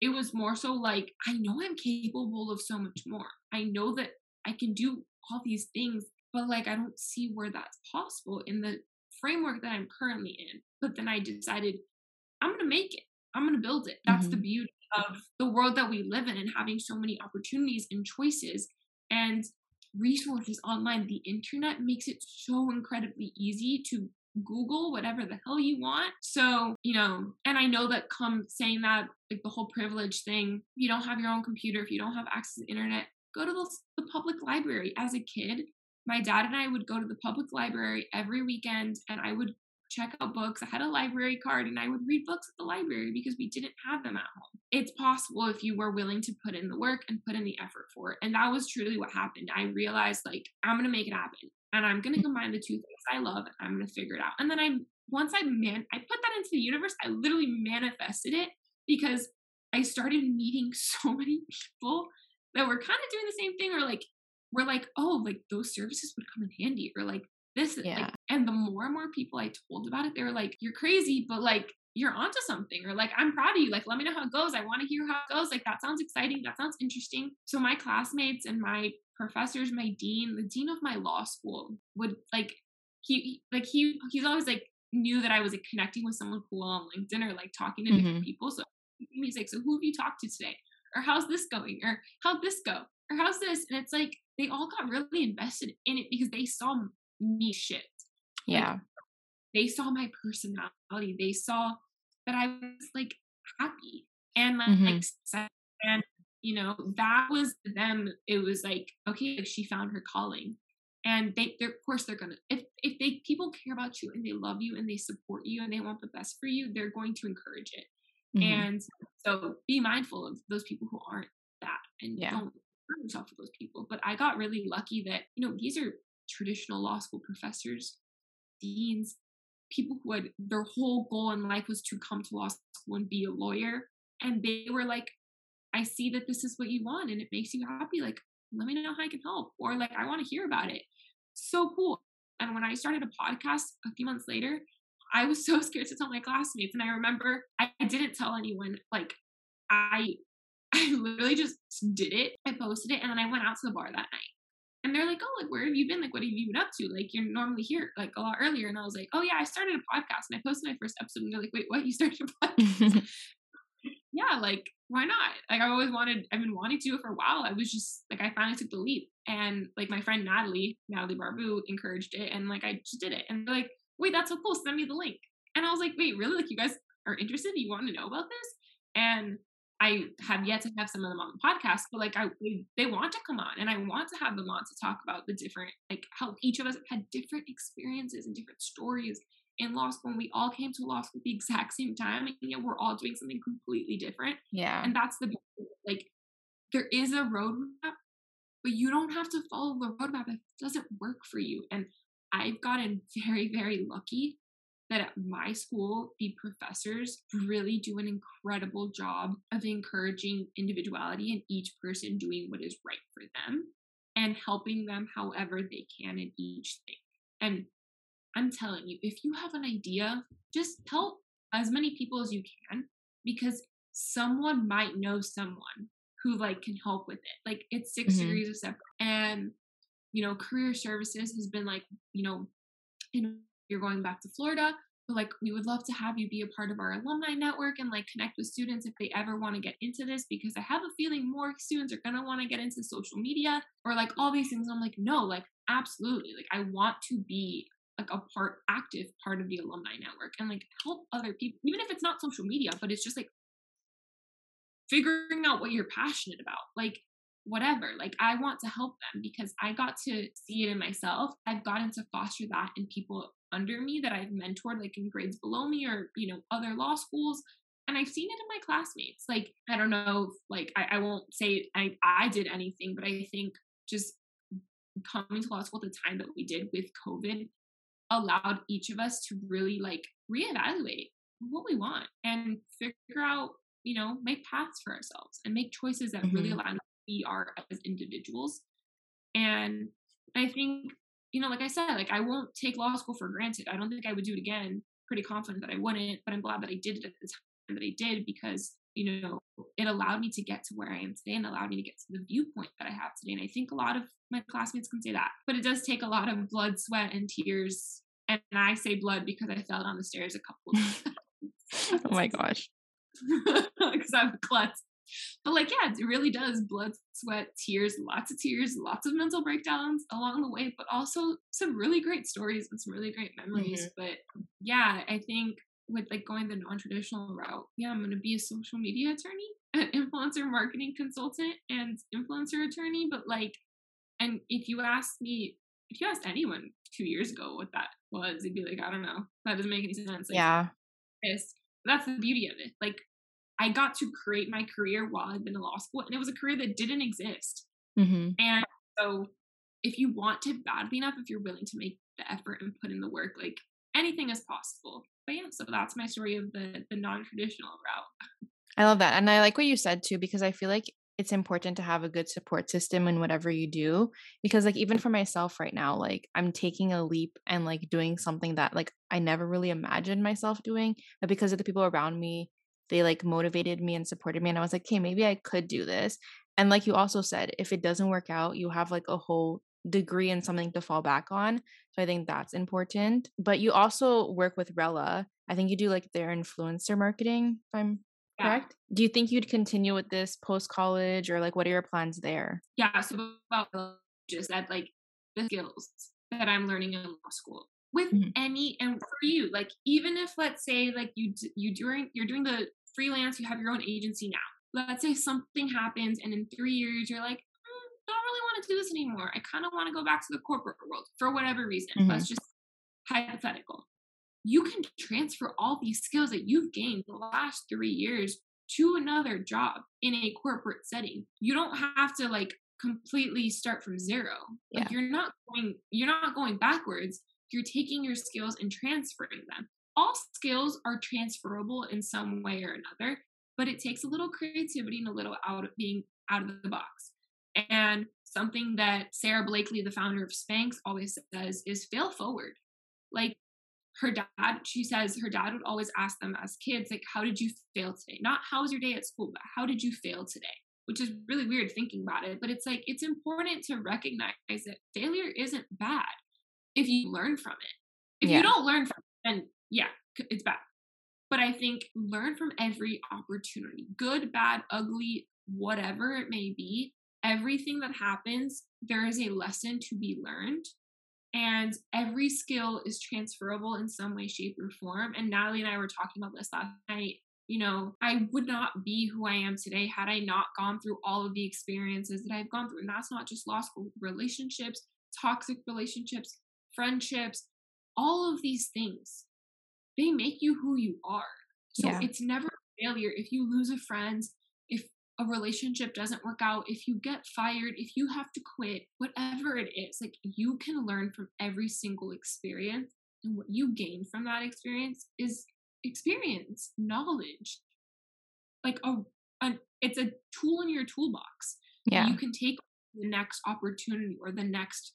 It was more so like, I know I'm capable of so much more. I know that I can do all these things, but like, I don't see where that's possible in the framework that I'm currently in. But then I decided I'm going to make it. I'm going to build it. That's the beauty of the world that we live in and having so many opportunities and choices and resources online. The internet makes it so incredibly easy to Google whatever the hell you want. So, you know, and I know that come saying that, like the whole privilege thing, if you don't have your own computer, if you don't have access to the internet, go to the public library. As a kid, my dad and I would go to the public library every weekend and I would check out books. I had a library card and I would read books at the library because we didn't have them at home. It's possible if you were willing to put in the work and put in the effort for it. And that was truly what happened. I realized like, I'm going to make it happen. And I'm going to combine the two things I love, and I'm going to figure it out. And then I put that into the universe. I literally manifested it because I started meeting so many people that were kind of doing the same thing, or like, were like, oh, like those services would come in handy, or like this, like, and the more and more people I told about it, they were like, you're crazy, but like, you're onto something, or like, I'm proud of you. Like, let me know how it goes. I want to hear how it goes. Like, that sounds exciting. That sounds interesting. So my classmates and my professors, my dean, the dean of my law school would like, he's always like knew that I was like connecting with someone cool on LinkedIn or like talking to different people. So he's like, so who have you talked to today? Or how's this going? Or how'd this go? Or how's this? And it's like, they all got really invested in it because they saw me shift. Yeah. Like, they saw my personality. They saw that I was like happy and like, sad. And, you know, that was them. It was like, okay, she found her calling. And they're, of course they're going to, if people care about you and they love you and they support you and they want the best for you, they're going to encourage it. And so be mindful of those people who aren't that, and don't hurt yourself with those people. But I got really lucky that, you know, these are traditional law school professors, deans, people who had their whole goal in life was to come to law school and be a lawyer. And they were like, I see that this is what you want and it makes you happy. Like, let me know how I can help. Or like, I want to hear about it. So cool. And when I started a podcast a few months later, I was so scared to tell my classmates. And I remember I didn't tell anyone, like I literally just did it. I posted it. And then I went out to the bar that night and they're like, oh, like, where have you been? Like, what have you been up to? Like, you're normally here like a lot earlier. And I was like, oh yeah, I started a podcast and I posted my first episode. And they're like, wait, what? You started a podcast? Yeah. Like, why not? Like, I've been wanting to for a while. I was just like, I finally took the leap, and like my friend, Natalie Barbu encouraged it. And like, I just did it. And they're like, wait, that's so cool. Send me the link. And I was like, wait, really? Like, you guys are interested? You want to know about this? And I have yet to have some of them on the podcast, but like, they want to come on, and I want to have them on to talk about the different, like how each of us had different experiences and different stories in law school. And we all came to law school at the exact same time. And, you know, we're all doing something completely different. Yeah. And that's the, like, there is a roadmap, but you don't have to follow the roadmap if it doesn't work for you. And I've gotten very, very lucky that at my school, the professors really do an incredible job of encouraging individuality and each person doing what is right for them and helping them however they can in each thing. And I'm telling you, if you have an idea, just help as many people as you can, because someone might know someone who like can help with it. Like, it's 6 degrees of separate. And you know, career services has been like, you know, you're going back to Florida, but like, we would love to have you be a part of our alumni network and like connect with students if they ever want to get into this, because I have a feeling more students are going to want to get into social media or like all these things. I'm like, no, like, absolutely. Like, I want to be like a active part of the alumni network and like help other people, even if it's not social media, but it's just like figuring out what you're passionate about. Like, whatever, like I want to help them because I got to see it in myself. I've gotten to foster that in people under me that I've mentored, like in grades below me or, you know, other law schools. And I've seen it in my classmates. Like, I don't know, like I won't say I did anything, but I think just coming to law school at the time that we did with COVID allowed each of us to really like reevaluate what we want and figure out, you know, make paths for ourselves and make choices that really align we are as individuals. And I think, you know, like I said, like I won't take law school for granted. I don't think I would do it again. Pretty confident that I wouldn't, but I'm glad that I did it at the time that I did, because, you know, it allowed me to get to where I am today and allowed me to get to the viewpoint that I have today. And I think a lot of my classmates can say that, but it does take a lot of blood, sweat, and tears. And I say blood because I fell down the stairs a couple of times. Oh my gosh. Because I'm klutz. But like, yeah, it really does. Blood, sweat, tears, lots of mental breakdowns along the way, but also some really great stories and some really great memories. But yeah, I think with like going the non-traditional route, yeah, I'm going to be a social media attorney, an influencer marketing consultant and influencer attorney. But like, and if you asked anyone 2 years ago what that was, they'd be like, I don't know. That doesn't make any sense. Like, yeah. That's the beauty of it. Like, I got to create my career while I've been in law school, and it was a career that didn't exist. And so if you want to badly enough, if you're willing to make the effort and put in the work, like anything is possible. But yeah, so that's my story of the non-traditional route. I love that. And I like what you said too, because I feel like it's important to have a good support system in whatever you do, because like, even for myself right now, like I'm taking a leap and like doing something that like I never really imagined myself doing, but because of the people around me, they like motivated me and supported me. And I was like, okay, maybe I could do this. And like you also said, if it doesn't work out, you have like a whole degree and something to fall back on. So I think that's important. But you also work with Rella. I think you do like their influencer marketing, if I'm correct? Yeah. Do you think you'd continue with this post-college, or like what are your plans there? Yeah, so about just that, like the skills that I'm learning in law school with any, and for you, like even if let's say like you're doing the freelance, you have your own agency now. Let's say something happens and in 3 years you're like, don't really want to do this anymore. I kind of want to go back to the corporate world for whatever reason. Let's just hypothetical. You can transfer all these skills that you've gained the last 3 years to another job in a corporate setting. You don't have to like completely start from zero. Like you're not going backwards. You're taking your skills and transferring them. All skills are transferable in some way or another, but it takes a little creativity and a little being out of the box. And something that Sarah Blakely, the founder of Spanx, always says is fail forward. Like her dad, she says her dad would always ask them as kids, like, how did you fail today? Not how was your day at school, but how did you fail today? Which is really weird thinking about it. But it's like, it's important to recognize that failure isn't bad if you learn from it. If you don't learn from it, then it's bad. But I think learn from every opportunity, good, bad, ugly, whatever it may be. Everything that happens, there is a lesson to be learned, and every skill is transferable in some way, shape, or form. And Natalie and I were talking about this last night. You know, I would not be who I am today had I not gone through all of the experiences that I've gone through. And that's not just law school, relationships, toxic relationships, friendships, all of these things. They make you who you are. So it's never a failure. If you lose a friend, if a relationship doesn't work out, if you get fired, if you have to quit, whatever it is, like you can learn from every single experience, and what you gain from that experience is experience, knowledge, like it's a tool in your toolbox. Yeah, you can take the next opportunity or the next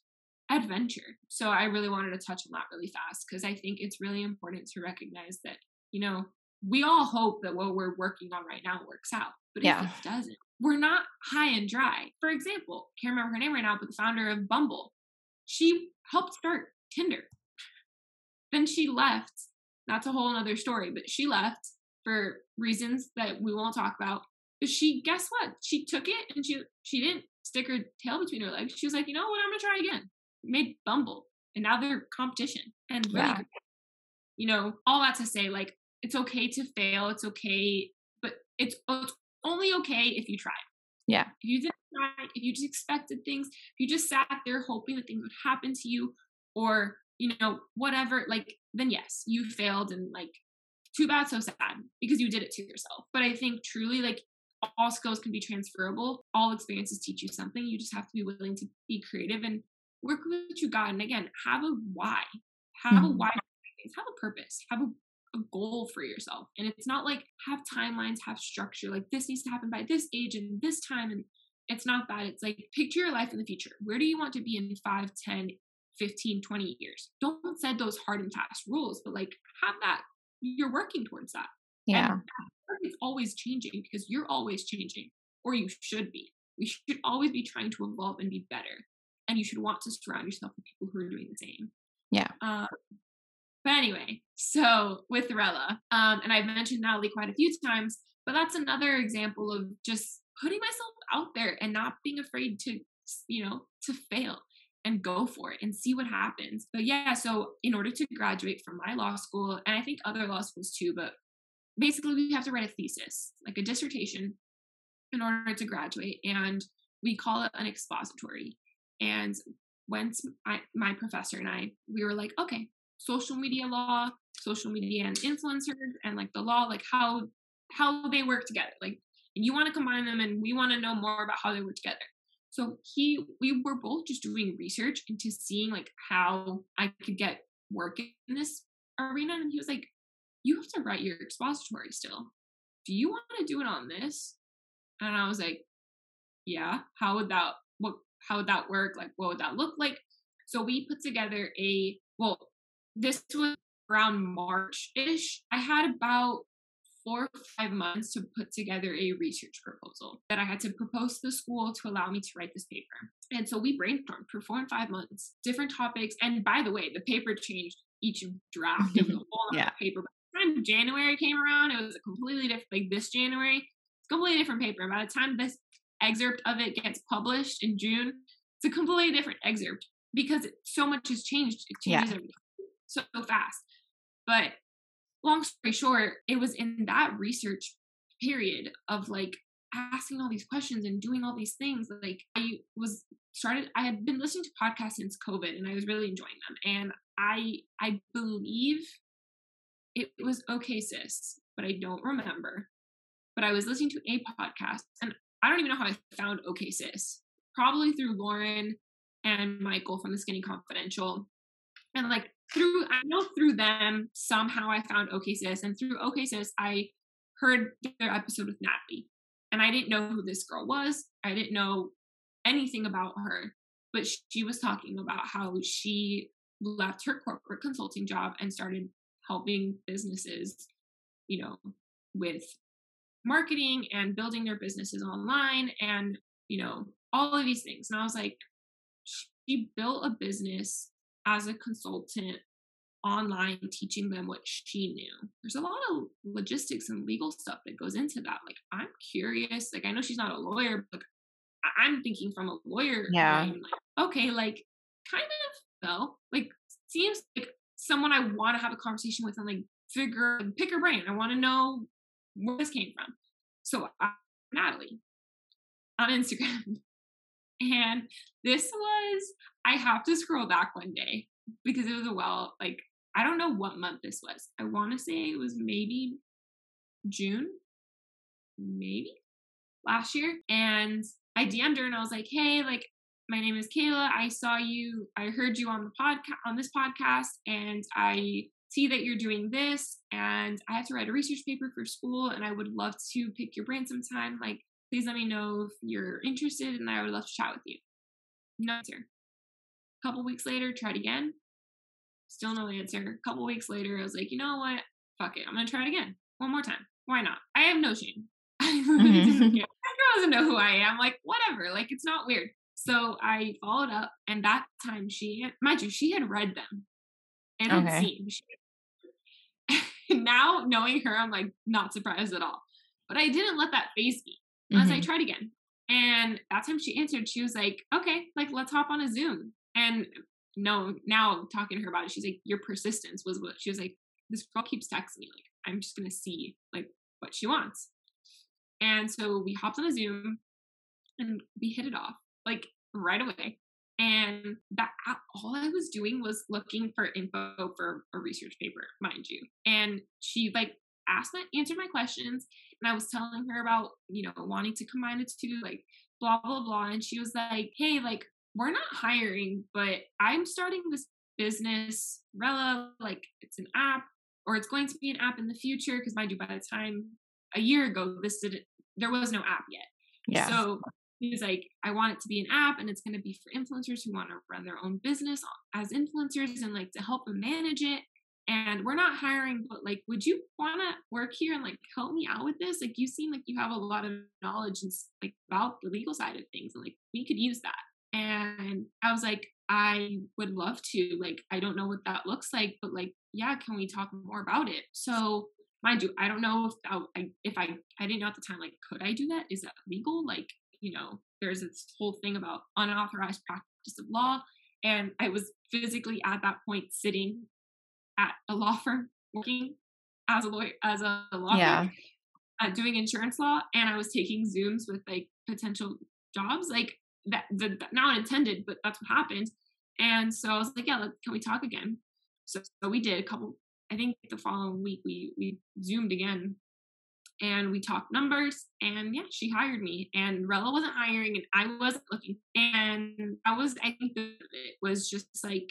adventure. So I really wanted to touch on that really fast, because I think it's really important to recognize that, you know, we all hope that what we're working on right now works out. But if it doesn't, we're not high and dry. For example, can't remember her name right now, but the founder of Bumble, she helped start Tinder. Then she left. That's a whole other story, but she left for reasons that we won't talk about. But she, guess what? She took it and she didn't stick her tail between her legs. She was like, you know what? I'm going to try again. Made Bumble. And now they're competition. And really, you know, all that to say, like, it's okay to fail. It's okay, but it's only okay if you try. Yeah. If you didn't try, if you just expected things, if you just sat there hoping that things would happen to you, or, you know, whatever, like, then yes, you failed, and like, too bad, so sad, because you did it to yourself. But I think truly, like, all skills can be transferable. All experiences teach you something. You just have to be willing to be creative and work with what you got. And again, have a why. Have a why. Have a purpose. Have a goal for yourself. And it's not like have timelines, have structure, like this needs to happen by this age and this time. And it's not that. It's like picture your life in the future. Where do you want to be in 5, 10, 15, 20 years? Don't set those hard and fast rules, but like have that. You're working towards that. Yeah. And it's always changing, because you're always changing, or you should be. We should always be trying to evolve and be better. And you should want to surround yourself with people who are doing the same. Yeah. But anyway, so with Rella, and I've mentioned Natalie quite a few times, but that's another example of just putting myself out there and not being afraid to, you know, to fail and go for it and see what happens. But yeah, so in order to graduate from my law school, and I think other law schools too, but basically we have to write a thesis, like a dissertation, in order to graduate. And we call it an expository. And once my professor and I, we were like, okay, social media law, social media and influencers, and like the law, like how they work together, like, and you want to combine them, and we want to know more about how they work together. So we were both just doing research into seeing like how I could get work in this arena. And he was like, you have to write your expository still. Do you want to do it on this? And I was like, yeah, how would that work? Like, what would that look like? So we put together this was around March-ish. I had about 4 or 5 months to put together a research proposal that I had to propose to the school to allow me to write this paper. And so we brainstormed for 4 and 5 months, different topics. And by the way, the paper changed each draft of the whole paper. By the time January came around, it was a completely different, like this January, it's a completely different paper. And by the time this excerpt of it gets published in June, it's a completely different excerpt because so much has changed. It changes everything so fast. But long story short, it was in that research period of like asking all these questions and doing all these things. Like I had been listening to podcasts since COVID and I was really enjoying them. And I believe it was OKCS, but I don't remember. But I was listening to a podcast and I don't even know how I found OKCS, probably through Lauren and Michael from the Skinny Confidential. And like through them, somehow I found OKCS, and through OKCS, I heard their episode with Natalie, and I didn't know who this girl was. I didn't know anything about her, but she was talking about how she left her corporate consulting job and started helping businesses, you know, with marketing and building their businesses online and, you know, all of these things. And I was like, she built a business as a consultant online, teaching them what she knew. There's a lot of logistics and legal stuff that goes into that. Like, I'm curious. Like, I know she's not a lawyer, but I'm thinking from a lawyer. Yeah. I'm like, okay, like, kind of though. Like, seems like someone I want to have a conversation with and like figure, like, pick her brain. I want to know where this came from. So, Natalie on Instagram. And this was, I have to scroll back one day because it was I don't know what month this was. I want to say it was maybe June, maybe last year. And I DM'd her and I was like, hey, like, my name is Kayla. I heard you on the podcast, on this podcast, and I see that you're doing this and I have to write a research paper for school and I would love to pick your brain sometime. Like, please let me know if you're interested and I would love to chat with you. No answer. A couple weeks later, tried again. Still no answer. A couple weeks later, I was like, you know what? Fuck it. I'm going to try it again. One more time. Why not? I have no shame. That girl doesn't know who I am. Like, whatever. Like, it's not weird. So I followed up, and that time she had read them and had seen. Now, knowing her, I'm like, not surprised at all. But I didn't let that faze me. As I tried again. And that time she answered, she was like, okay, like, let's hop on a Zoom. And no, now talking to her about it, she's like, your persistence was what she was like, this girl keeps texting me. Like, I'm just going to see like what she wants. And so we hopped on a Zoom and we hit it off like right away. And that all I was doing was looking for info for a research paper, mind you. And she like answered my questions. And I was telling her about, you know, wanting to combine the two, like, blah, blah, blah. And she was like, hey, like, we're not hiring, but I'm starting this business, Rella, like, it's an app, or it's going to be an app in the future. Because mind you, by the time a year ago, there was no app yet. Yeah. So she was like, I want it to be an app, and it's going to be for influencers who want to run their own business as influencers and like to help them manage it. And we're not hiring, but like, would you want to work here and like help me out with this? Like, you seem like you have a lot of knowledge and like about the legal side of things, and like we could use that. And I was like, I would love to. Like, I don't know what that looks like, but like, yeah, can we talk more about it? So, mind you, I don't know if I didn't know at the time. Like, could I do that? Is that legal? Like, you know, there's this whole thing about unauthorized practice of law, and I was physically at that point sitting at a law firm, working as a lawyer, firm, doing insurance law, and I was taking Zooms with like potential jobs, like that not intended, but that's what happened. And so I was like, yeah, can we talk again? So we did a couple. I think the following week we Zoomed again, and we talked numbers, and yeah, she hired me. And Rella wasn't hiring, and I wasn't looking, and I think it was just like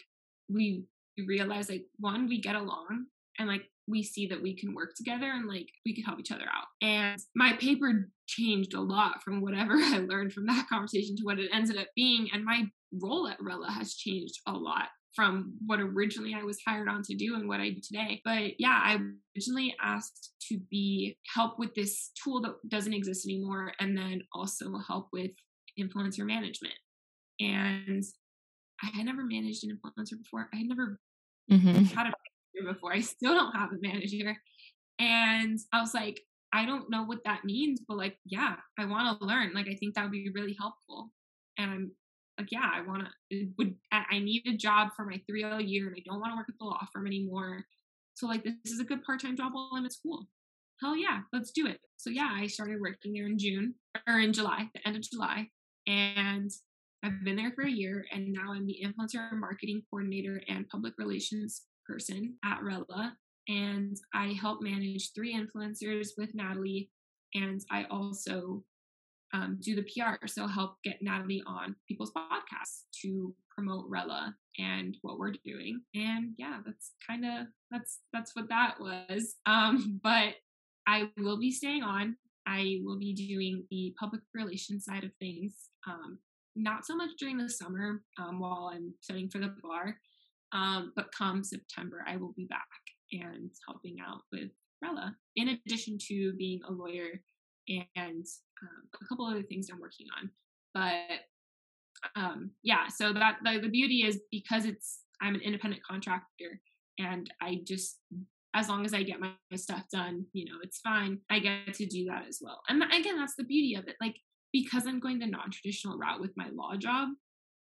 we realize, like, one, we get along, and like we see that we can work together and like we can help each other out. And my paper changed a lot from whatever I learned from that conversation to what it ended up being. And my role at Rella has changed a lot from what originally I was hired on to do and what I do today. But yeah, I originally asked to be help with this tool that doesn't exist anymore, and then also help with influencer management. And I had never managed an influencer before. I had never had a manager before. I still don't have a manager. And I was like, I don't know what that means, but like, yeah, I want to learn. Like, I think that would be really helpful. And I'm like, yeah, I want to, I need a job for my 3L year and I don't want to work at the law firm anymore. So like, this is a good part-time job while I'm at school. Hell yeah, let's do it. So yeah, I started working there in July, the end of July. And I've been there for a year, and now I'm the influencer marketing coordinator and public relations person at Rella. And I help manage 3 influencers with Natalie. And I also do the PR. So help get Natalie on people's podcasts to promote Rella and what we're doing. And yeah, that's what that was. But I will be staying on. I will be doing the public relations side of things. Not so much during the summer while I'm studying for the bar, but come September, I will be back and helping out with Rella, in addition to being a lawyer and a couple other things I'm working on. But yeah, so that the beauty is because I'm an independent contractor, and I just, as long as I get my stuff done, you know, it's fine. I get to do that as well. And again, that's the beauty of it. Like, because I'm going the non-traditional route with my law job,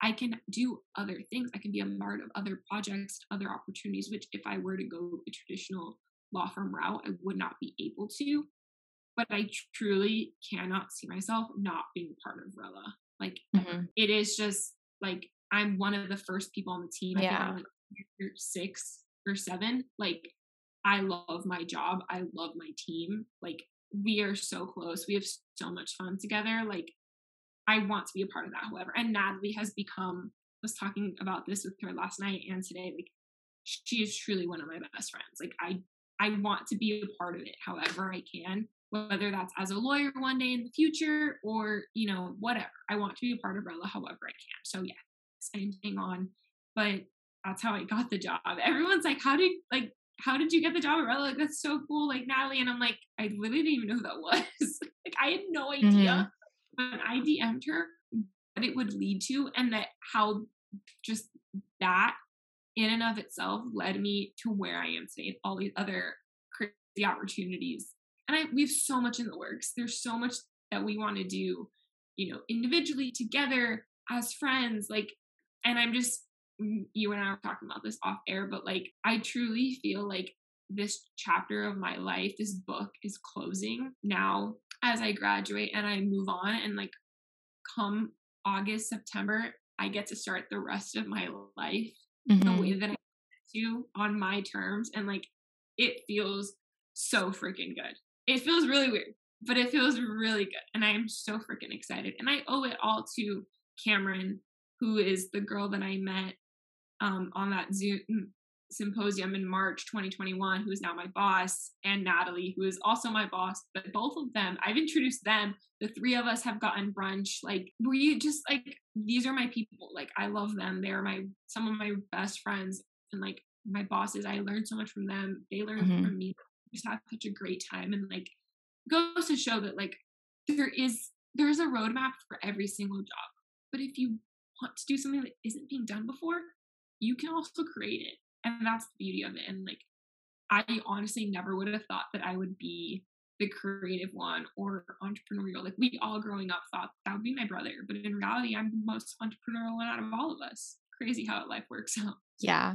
I can do other things. I can be a part of other projects, other opportunities, which if I were to go the traditional law firm route, I would not be able to. But I truly cannot see myself not being part of Rella. Like, it is just like, I'm one of the first people on the team. Yeah. I think I'm like 6 or 7. Like, I love my job. I love my team. Like, we are so close. We have so much fun together. Like, I want to be a part of that, however. And Natalie has become, I was talking about this with her last night and today, like, she is truly one of my best friends. Like, I want to be a part of it however I can, whether that's as a lawyer one day in the future or, you know, whatever. I want to be a part of Rella however I can. So yeah, same thing on. But that's how I got the job. Everyone's like, how did you get the job at Rella? Like, that's so cool. Like, Natalie. And I'm like, I literally didn't even know who that was. Like, I had no idea when I DM'd her what it would lead to, and that how just that in and of itself led me to where I am today and all these other crazy opportunities. And we have so much in the works. There's so much that we want to do, you know, individually, together, as friends. Like, and I'm just, you and I were talking about this off air, but like, I truly feel like this chapter of my life, this book, is closing now as I graduate and I move on. And like, come August, September, I get to start the rest of my life the way that I do, on my terms. And like, it feels so freaking good. It feels really weird, but it feels really good. And I am so freaking excited. And I owe it all to Cameron, who is the girl that I met on that Zoom symposium in March 2021, who is now my boss, and Natalie, who is also my boss. But both of them, I've introduced them. The 3 of us have gotten brunch. Like, we just, like, these are my people. Like, I love them. They're some of my best friends, and like, my bosses. I learned so much from them. They learned from me. We just had such a great time. And like, goes to show that like, there's a roadmap for every single job. But if you want to do something that isn't being done before, you can also create it. And that's the beauty of it. And like, I honestly never would have thought that I would be the creative one or entrepreneurial. Like, we all growing up thought that would be my brother, but in reality, I'm the most entrepreneurial one out of all of us. Crazy how life works out. Yeah.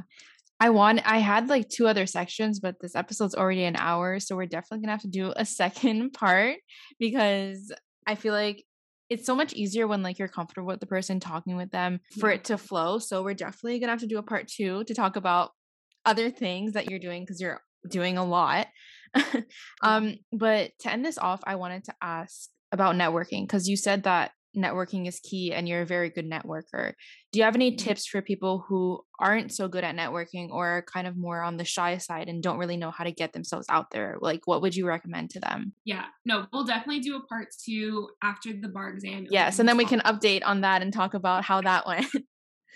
I had like 2 other sections, but this episode's already an hour. So we're definitely gonna have to do a second part, because I feel like it's so much easier when like you're comfortable with the person, talking with them, for it to flow. So we're definitely gonna have to do a part 2 to talk about other things that you're doing, because you're doing a lot. But to end this off, I wanted to ask about networking, because you said that networking is key and you're a very good networker. Do you have any tips for people who aren't so good at networking or are kind of more on the shy side and don't really know how to get themselves out there? Like, what would you recommend to them? Yeah, no, we'll definitely do a part 2 after the bar exam. Yes. And then we can update on that and talk about how that went.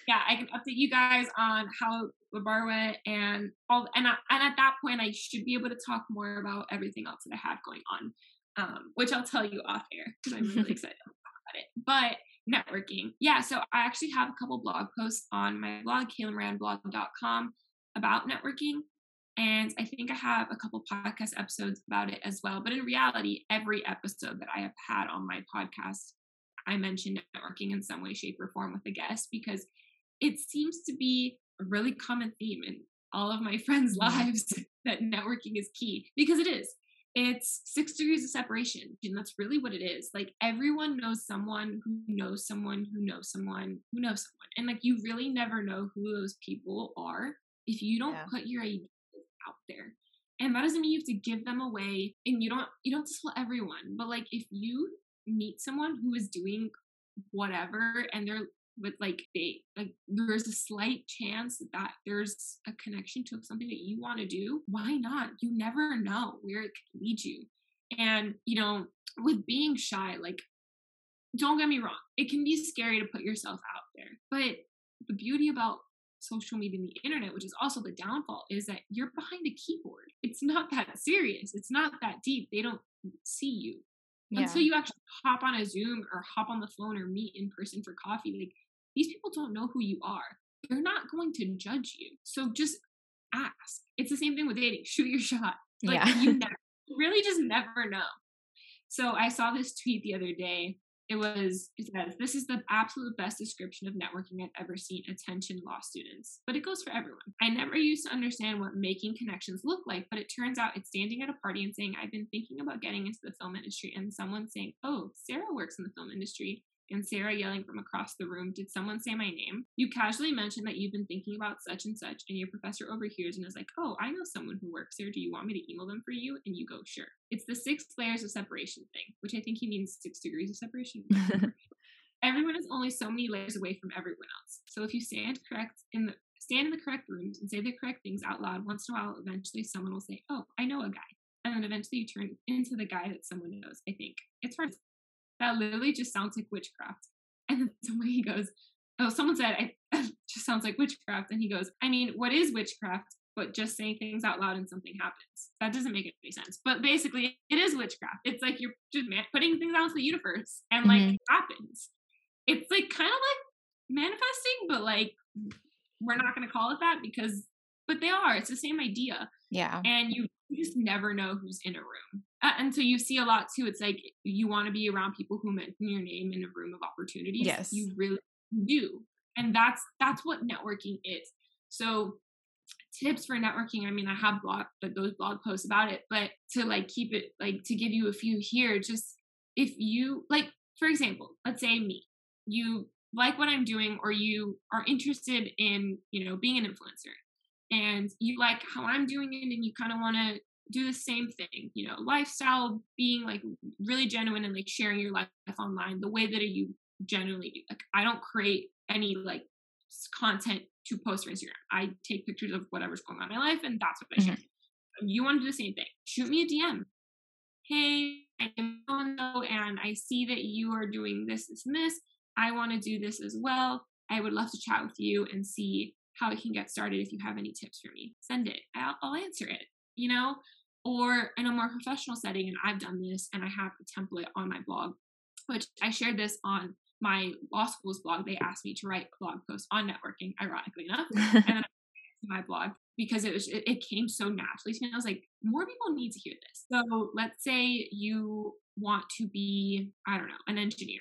Yeah, I can update you guys on how the bar went and all. And at that point, I should be able to talk more about everything else that I have going on, which I'll tell you off air because I'm really excited about it. But networking. Yeah, so I actually have a couple blog posts on my blog, kaylamoranblog.com, about networking. And I think I have a couple podcast episodes about it as well. But in reality, every episode that I have had on my podcast, I mentioned networking in some way, shape, or form with a guest, because it seems to be a really common theme in all of my friends' lives that networking is key, because it is. It's 6 degrees of separation, and that's really what it is. Like, everyone knows someone who knows someone who knows someone who knows someone. And like, you really never know who those people are if you don't put your ideas out there. And that doesn't mean you have to give them away, and you don't tell everyone, but like, if you meet someone who is doing whatever and they're with like there's a slight chance that there's a connection to something that you want to do, why not? You never know where it could lead you. And you know, with being shy, like, don't get me wrong, it can be scary to put yourself out there, but the beauty about social media and the internet, which is also the downfall, is that you're behind a keyboard. It's not that serious, it's not that deep. They don't see you until you actually hop on a Zoom or hop on the phone or meet in person for coffee. Like, these people don't know who you are. They're not going to judge you. So just ask. It's the same thing with dating. Shoot your shot. Like, you really just never know. So I saw this tweet the other day. It says, this is the absolute best description of networking I've ever seen. Attention law students. But it goes for everyone. I never used to understand what making connections look like, but it turns out it's standing at a party and saying, I've been thinking about getting into the film industry, and someone saying, oh, Sarah works in the film industry, and Sarah yelling from across the room, did someone say my name? You casually mentioned that you've been thinking about such and such, and your professor overhears and is like, oh, I know someone who works there. Do you want me to email them for you? And you go, sure. It's the 6 layers of separation thing, which I think he means 6 degrees of separation. Everyone is only so many layers away from everyone else. So if you stand in the correct rooms and say the correct things out loud once in a while, eventually someone will say, oh, I know a guy. And then eventually you turn into the guy that someone knows, I think. It's hard. That literally just sounds like witchcraft. And then somebody goes, oh, someone said, it just sounds like witchcraft. And he goes, I mean, what is witchcraft? But just saying things out loud and something happens. That doesn't make any sense. But basically, it is witchcraft. It's like you're just putting things out to the universe and like it happens. It's like kind of like manifesting, but like we're not going to call it that but they are. It's the same idea. Yeah. And you just never know who's in a room. And so you see a lot too. It's like you want to be around people who mention your name in a room of opportunities. Yes. You really do. And that's what networking is. So tips for networking. I mean, I have those blog posts about it, but to like keep it, like to give you a few here, just if you like, for example, let's say me, you like what I'm doing, or you are interested in, you know, being an influencer, and you like how I'm doing it, and you kind of want to do the same thing, you know, lifestyle, being like really genuine and like sharing your life online the way that you genuinely do. Like, I don't create any like content to post for Instagram. I take pictures of whatever's going on in my life, and that's what I share. You want to do the same thing? Shoot me a DM. Hey, I'm so and I see that you are doing this, this, and this. I want to do this as well. I would love to chat with you and see how I can get started. If you have any tips for me, send it. I'll answer it, you know, or in a more professional setting. And I've done this, and I have a template on my blog, which I shared this on my law school's blog. They asked me to write a blog post on networking, ironically enough. And then I to my blog because it came so naturally to me. I was like, more people need to hear this. So let's say you want to be, I don't know, an engineer,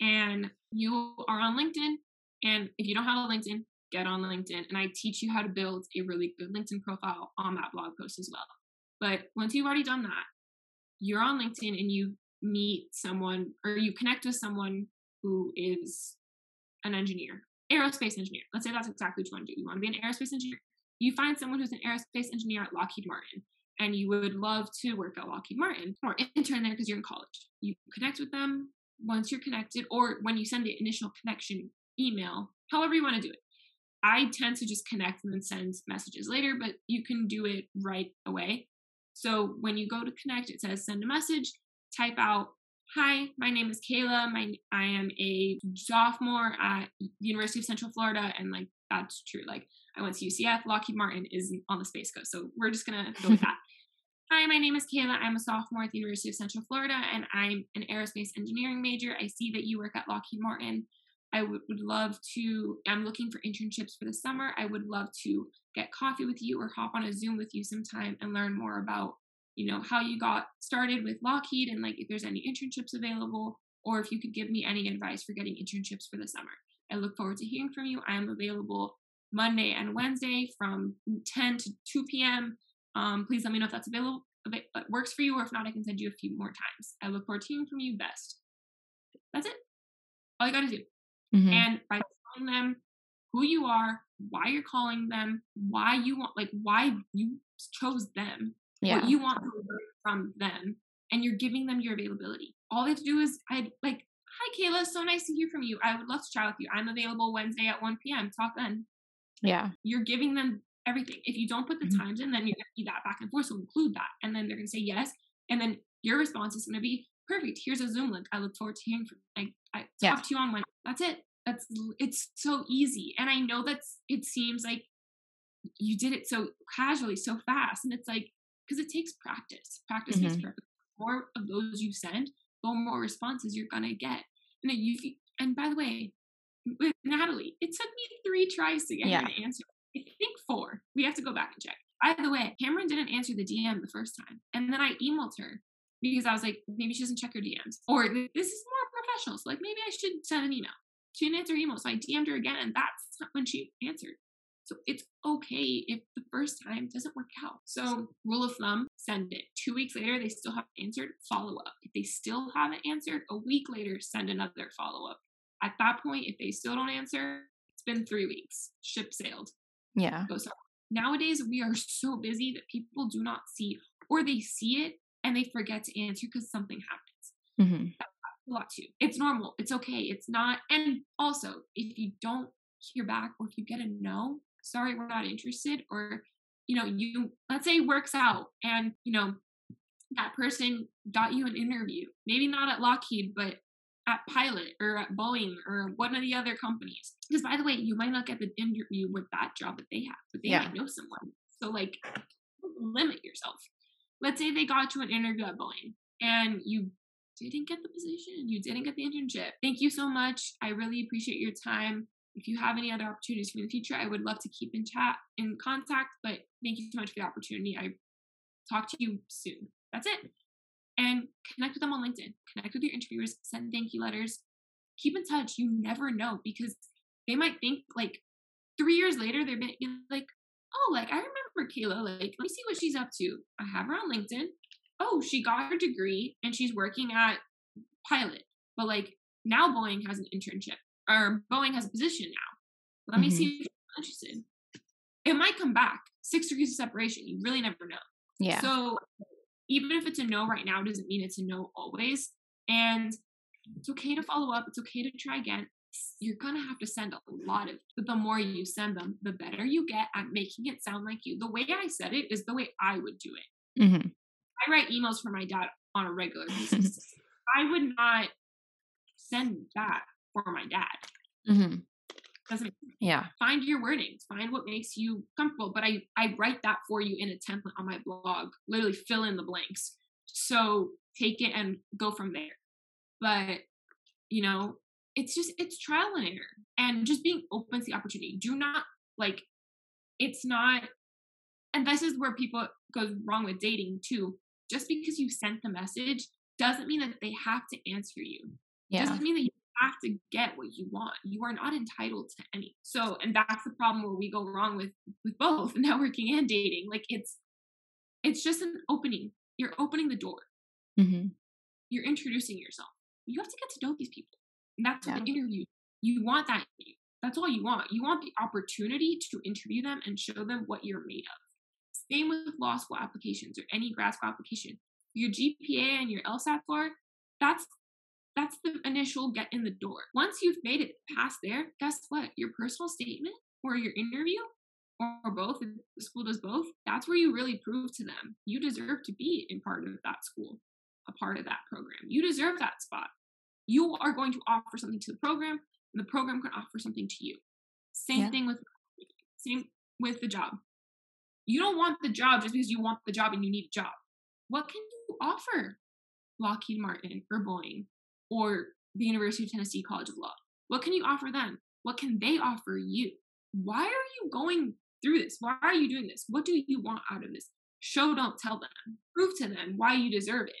and you are on LinkedIn. And if you don't have a LinkedIn, get on LinkedIn, and I teach you how to build a really good LinkedIn profile on that blog post as well. But once you've already done that, you're on LinkedIn and you meet someone, or you connect with someone who is an engineer, aerospace engineer. Let's say that's exactly what you want to do. You want to be an aerospace engineer. You find someone who's an aerospace engineer at Lockheed Martin, and you would love to work at Lockheed Martin or intern there because you're in college. You connect with them. once you're connected or when you send the initial connection email, however you want to do it. I tend to just connect and then send messages later, but you can do it right away. So when you go to connect, it says send a message, type out, hi, my name is Kayla. I am a sophomore at the University of Central Florida. And like, that's true. Like I went to UCF, Lockheed Martin is on the Space Coast. So we're just going to go with that. Hi, my name is Kayla. I'm a sophomore at the University of Central Florida, and I'm an aerospace engineering major. I see that you work at Lockheed Martin. I would love to, I'm looking for internships for the summer. I would love to get coffee with you or hop on a Zoom with you sometime and learn more about, you know, how you got started with Lockheed and like if there's any internships available, or if you could give me any advice for getting internships for the summer. I look forward to hearing from you. I am available Monday and Wednesday from 10 to 2 p.m. Please let me know if that's available, if it works for you, or if not, I can send you a few more times. I look forward to hearing from you. Best. That's it. All you got to do. Mm-hmm. And by telling them who you are, why you're calling them, why you want, like why you chose them, what you want to learn from them, and you're giving them your availability. All they have to do is hi Kayla, so nice to hear from you. I would love to chat with you. I'm available Wednesday at 1 p.m. Talk then. Yeah. You're giving them everything. If you don't put the times in, then you're going to see that back and forth. So include that. And then they're going to say yes. And then your response is going to be perfect. Here's a Zoom link. I look forward to hearing from you. I talk to you on Wednesday. That's it. It's so easy. And I know it seems like you did it so casually, so fast. And it's like, because it takes practice. Practice makes perfect. The more of those you send, the more responses you're going to get. And by the way, with Natalie, it took me 3 tries to get an answer. I think 4. We have to go back and check. By the way, Cameron didn't answer the DM the first time. And then I emailed her because I was like, maybe she doesn't check her DMs. Or this is more professional. So like, maybe I should send an email. She didn't answer her email. So I DM'd her again. And that's not when she answered. So it's okay if the first time doesn't work out. So rule of thumb, send it. 2 weeks later, they still haven't answered, follow up. If they still haven't answered, a week later, send another follow up. At that point, if they still don't answer, it's been 3 weeks. Ship sailed. Yeah. Nowadays, we are so busy that people do not see, or they see it and they forget to answer because something happens. Mm-hmm. That's a lot too. It's normal. It's okay. It's not. And also, if you don't hear back or if you get a no, sorry, we're not interested, or, you know, let's say works out and, you know, that person got you an interview, maybe not at Lockheed, but at Pilot or at Boeing or one of the other companies. Because by the way, you might not get the interview with that job that they have, but they might know someone. So like, limit yourself. Let's say they got you an interview at Boeing and you didn't get the position. You didn't get the internship. Thank you so much. I really appreciate your time. If you have any other opportunities for the future, I would love to keep in contact, but thank you so much for the opportunity. I talk to you soon. That's it. And connect with them on LinkedIn, connect with your interviewers, send thank you letters, keep in touch. You never know, because they might think like 3 years later, they're like, oh, like I remember Kayla, like, let me see what she's up to. I have her on LinkedIn. Oh, she got her degree and she's working at Pilot, but like now Boeing has an internship. Or Boeing has a position now. Let me see if you're interested. It might come back. 6 degrees of separation. You really never know. Yeah. So even if it's a no right now, doesn't mean it's a no always. And it's okay to follow up. It's okay to try again. You're going to have to send a lot of, but the more you send them, the better you get at making it sound like you. The way I said it is the way I would do it. Mm-hmm. I write emails for my dad on a regular basis. I would not send that for my dad. Mm-hmm. Doesn't find your wordings, find what makes you comfortable. But I write that for you in a template on my blog, literally fill in the blanks. So take it and go from there. But you know, it's trial and error and just being open to the opportunity. Do not like, it's not, and this is where people go wrong with dating too. Just because you sent the message doesn't mean that they have to answer you. Yeah. Doesn't mean that you have to get what you want. You are not entitled to any. So, and that's the problem where we go wrong with both networking and dating. Like it's just an opening. You're opening the door. Mm-hmm. You're introducing yourself. You have to get to know these people. And that's what the interview, you want that. That's all you want. You want the opportunity to interview them and show them what you're made of. Same with law school applications or any grad school application. Your GPA and your LSAT score, that's That's the initial get in the door. Once you've made it past there, guess what? Your personal statement or your interview or both, if the school does both, that's where you really prove to them you deserve to be in part of that school, a part of that program. You deserve that spot. You are going to offer something to the program, and the program can offer something to you. Same with the job. You don't want the job just because you want the job and you need a job. What can you offer Lockheed Martin or Boeing or the University of Tennessee College of Law? What can you offer them? What can they offer you? Why are you going through this? Why are you doing this? What do you want out of this? Show, don't tell them. Prove to them why you deserve it.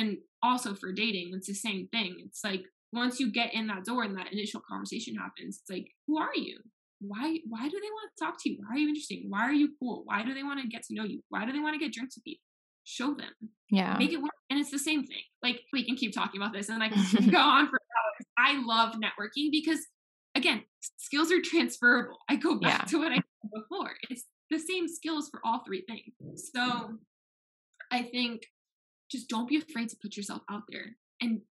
And also for dating, it's the same thing. It's like, once you get in that door and that initial conversation happens, it's like, who are you? Why do they want to talk to you? Why are you interesting? Why are you cool? Why do they want to get to know you? Why do they want to get drinks with you? Show them. Yeah. Make it work. And it's the same thing. Like, we can keep talking about this and I can go on for hours. I love networking because, again, skills are transferable. I go back to what I said before. It's the same skills for all three things. So I think just don't be afraid to put yourself out there and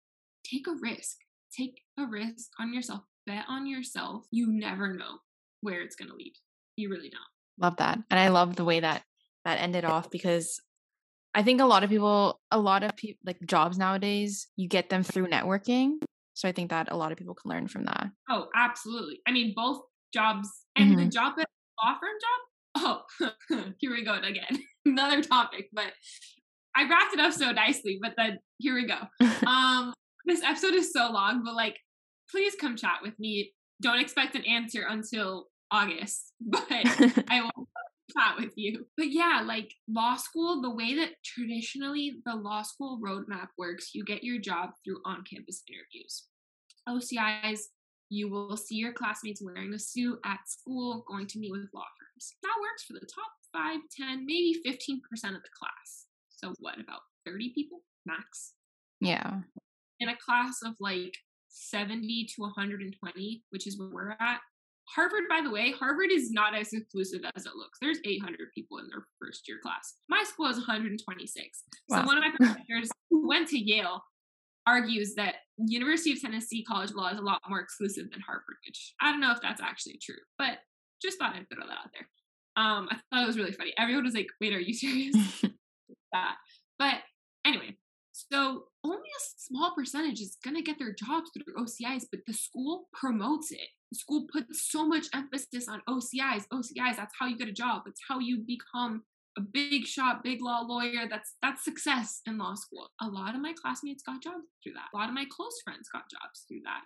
take a risk. Take a risk on yourself. Bet on yourself. You never know where it's going to lead. You really don't. Love that. And I love the way that ended off, because I think a lot of people, like, jobs nowadays, you get them through networking. So I think that a lot of people can learn from that. Oh, absolutely. I mean, both jobs and the job at law firm job. Oh, here we go again. Another topic, but I wrapped it up so nicely, but then here we go. This episode is so long, but like, please come chat with me. Don't expect an answer until August, but I will chat with you. But yeah, like, law school, the way that traditionally the law school roadmap works, you get your job through on-campus interviews. OCIs, you will see your classmates wearing a suit at school, going to meet with law firms. That works for the top 5, 10, maybe 15% of the class. So what, about 30 people max? Yeah. In a class of like 70 to 120, which is where we're at. Harvard, by the way, Harvard is not as inclusive as it looks. There's 800 people in their first year class. My school is 126. Wow. So one of my professors who went to Yale argues that University of Tennessee College of Law is a lot more exclusive than Harvard, which I don't know if that's actually true, but just thought I'd throw that out there. I thought it was really funny. Everyone was like, wait, are you serious? But anyway, so only a small percentage is going to get their jobs through OCIs, but the school promotes it. The school puts so much emphasis on OCIs. OCIs, that's how you get a job. That's how you become a big shot, big law lawyer. That's success in law school. A lot of my classmates got jobs through that. A lot of my close friends got jobs through that,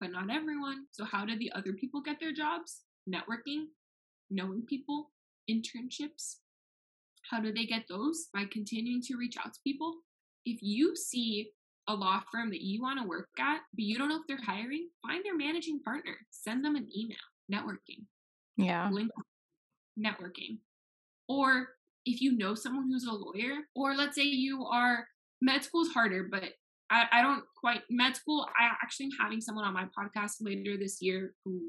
but not everyone. So how did the other people get their jobs? Networking, knowing people, internships. How do they get those? By continuing to reach out to people. If you see a law firm that you want to work at, but you don't know if they're hiring, find their managing partner. Send them an email. Networking. Yeah. Link networking. Or if you know someone who's a lawyer, or let's say you are, med school is harder, but I actually am having someone on my podcast later this year who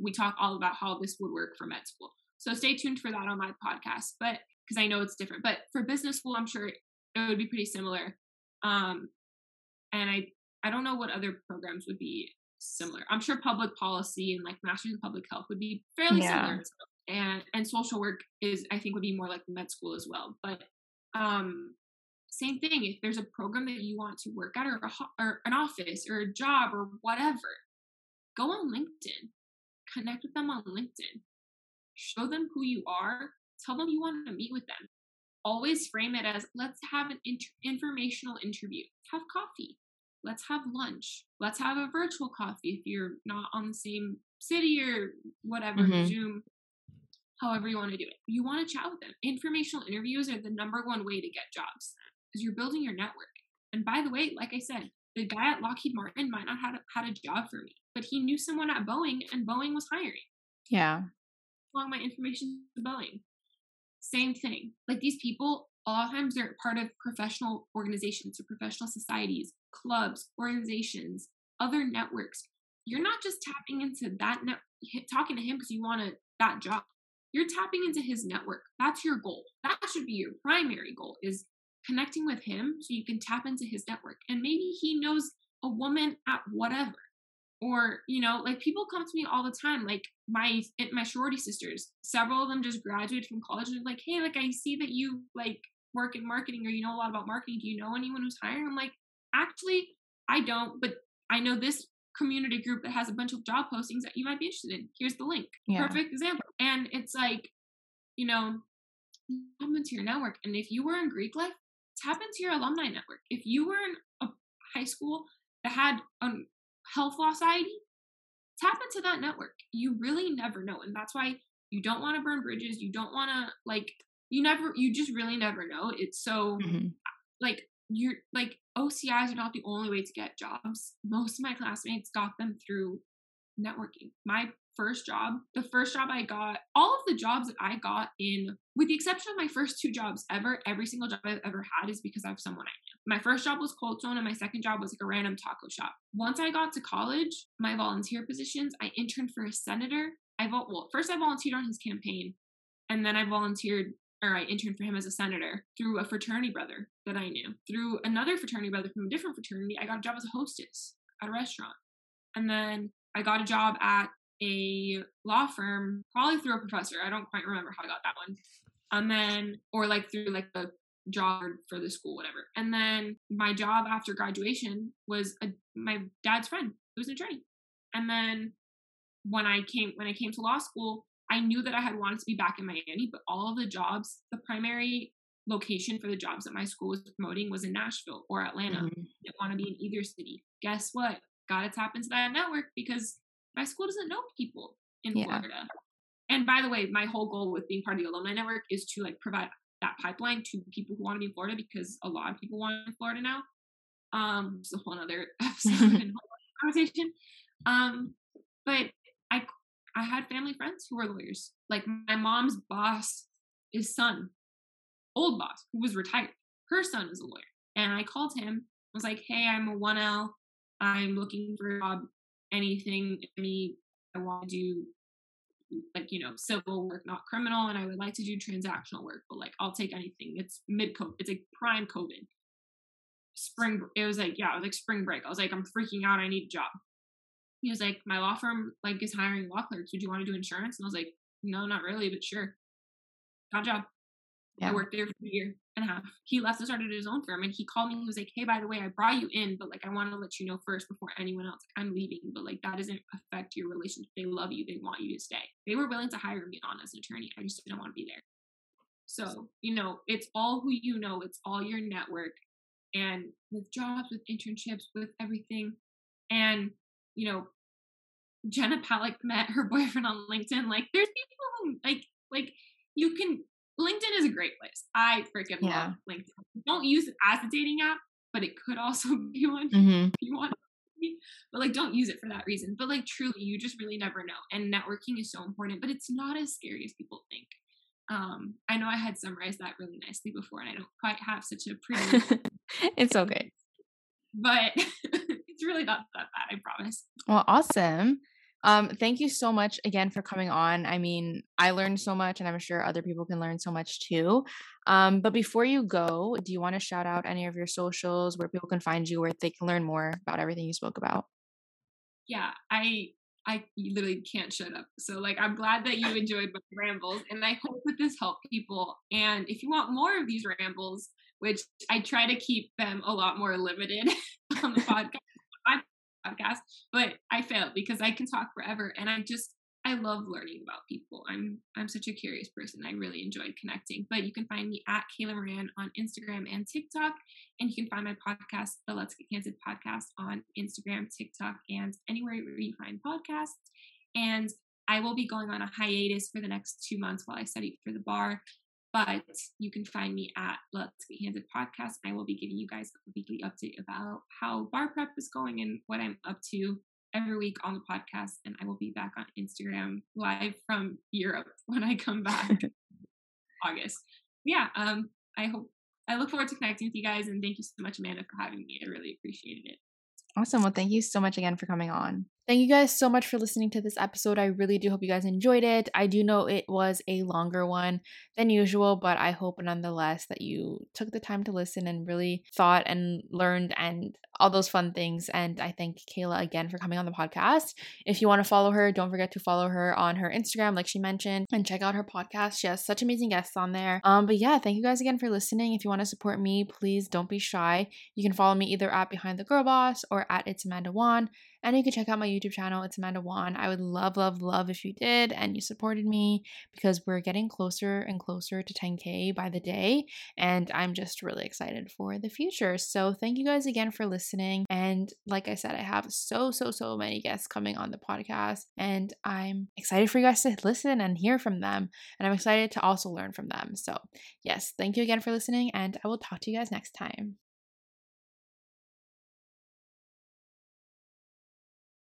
we talk all about how this would work for med school. So stay tuned for that on my podcast, but because I know it's different. But for business school, I'm sure it would be pretty similar. And I don't know what other programs would be similar. I'm sure public policy and like master's in public health would be fairly similar. And social work is, I think, would be more like med school as well. But same thing, if there's a program that you want to work at or an office or a job or whatever, go on LinkedIn, connect with them on LinkedIn, show them who you are, tell them you want to meet with them. Always frame it as, let's have an informational interview. Have coffee. Let's have lunch. Let's have a virtual coffee if you're not on the same city or whatever, Zoom, however you want to do it. You want to chat with them. Informational interviews are the number one way to get jobs because you're building your network. And by the way, like I said, the guy at Lockheed Martin might not have had a job for me, but he knew someone at Boeing and Boeing was hiring. Yeah. Along my information to Boeing. Same thing. Like, these people, a lot of times they're part of professional organizations or professional societies, clubs, organizations, other networks. You're not just tapping into that talking to him because you wanted that job. You're tapping into his network. That's your goal. That should be your primary goal, is connecting with him so you can tap into his network. And maybe he knows a woman at whatever. Or, you know, like people come to me all the time, like my sorority sisters, several of them just graduated from college and they're like, hey, like I see that you like work in marketing or you know a lot about marketing. Do you know anyone who's hiring? I'm like, actually, I don't, but I know this community group that has a bunch of job postings that you might be interested in. Here's the link. Yeah. Perfect example. And it's like, you know, tap into your network. And if you were in Greek life, tap into your alumni network. If you were in a high school that had a health law society, tap into that network. You really never know. And that's why you don't want to burn bridges. You don't want to like, you just really never know. It's so like, you're like, OCIs are not the only way to get jobs. Most of my classmates got them through networking. My first job, the first job I got, all of the jobs that I got in, with the exception of my first two jobs ever, every single job I've ever had is because of someone I knew. My first job was Cold Stone and my second job was like a random taco shop. Once I got to college, my volunteer positions, I interned for a senator. First I volunteered on his campaign and then I interned for him as a senator through a fraternity brother that I knew. Through another fraternity brother from a different fraternity, I got a job as a hostess at a restaurant. And then I got a job at a law firm, probably through a professor. I don't quite remember how I got that one. And then, or like through like the job for the school, whatever. And then my job after graduation was my dad's friend who was an attorney. And then when I came to law school, I knew that I had wanted to be back in Miami, but all of the jobs, the primary location for the jobs that my school was promoting was in Nashville or Atlanta. Mm-hmm. Didn't want to be in either city. Guess what? Gotta tap into that network because my school doesn't know people in Florida. And by the way, my whole goal with being part of the alumni network is to like provide that pipeline to people who want to be in Florida because a lot of people want to be in Florida now. It's a whole other episode and whole conversation. But I had family friends who were lawyers. Like my mom's boss, his son, old boss, who was retired. Her son was a lawyer. And I called him. I was like, hey, I'm a 1L. I'm looking for a job, I want to do like, you know, civil work, not criminal. And I would like to do transactional work, but like, I'll take anything. It's mid-COVID. It's like prime COVID. Spring break. I was like, I'm freaking out. I need a job. He was like, my law firm like is hiring law clerks. Would you want to do insurance? And I was like, no, not really, but sure. Got a job. Yeah. I worked there for a year and a half. He left and started his own firm. And he called me. He was like, hey, by the way, I brought you in, but like, I want to let you know first before anyone else, I'm leaving. But like, that doesn't affect your relationship. They love you. They want you to stay. They were willing to hire me on as an attorney. I just didn't want to be there. So, you know, it's all who you know. It's all your network. And with jobs, with internships, with everything. And you know, Jenna Palak met her boyfriend on LinkedIn. Like, there's people who like you can. LinkedIn is a great place. I freaking love LinkedIn. Don't use it as a dating app, but it could also be one if you want. But like, don't use it for that reason. But like, truly, you just really never know. And networking is so important, but it's not as scary as people think. I know I had summarized that really nicely before, and I don't quite have such a pretty. It's okay. But it's really not that bad, I promise. Well, awesome. Thank you so much again for coming on. I mean, I learned so much and I'm sure other people can learn so much too. But before you go, do you want to shout out any of your socials where people can find you, where they can learn more about everything you spoke about? Yeah, I literally can't shut up. So like, I'm glad that you enjoyed my rambles and I hope that this helped people. And if you want more of these rambles, which I try to keep them a lot more limited on the podcast, but I failed because I can talk forever. And I love learning about people. I'm such a curious person. I really enjoyed connecting, but you can find me at Kayla Morán on Instagram and TikTok. And you can find my podcast, the Let's Get Candid podcast on Instagram, TikTok, and anywhere you find podcasts. And I will be going on a hiatus for the next 2 months while I study for the bar. But you can find me at Let's Get Candid Podcast. I will be giving you guys a weekly update about how bar prep is going and what I'm up to every week on the podcast. And I will be back on Instagram live from Europe when I come back August. Yeah, I look forward to connecting with you guys. And thank you so much, Amanda, for having me. I really appreciated it. Awesome. Well, thank you so much again for coming on. Thank you guys so much for listening to this episode. I really do hope you guys enjoyed it. I do know it was a longer one than usual, but I hope nonetheless that you took the time to listen and really thought and learned and all those fun things. And I thank Kayla again for coming on the podcast. If you want to follow her, don't forget to follow her on her Instagram, like she mentioned, and check out her podcast. She has such amazing guests on there. But yeah, thank you guys again for listening. If you want to support me, please don't be shy. You can follow me either at behindthegirlboss or at itsamandawan. And you can check out my YouTube channel, It's Amanda Wan. I would love, love, love if you did and you supported me, because we're getting closer and closer to 10K by the day. And I'm just really excited for the future. So thank you guys again for listening. And like I said, I have so many guests coming on the podcast. And I'm excited for you guys to listen and hear from them. And I'm excited to also learn from them. So yes, thank you again for listening. And I will talk to you guys next time.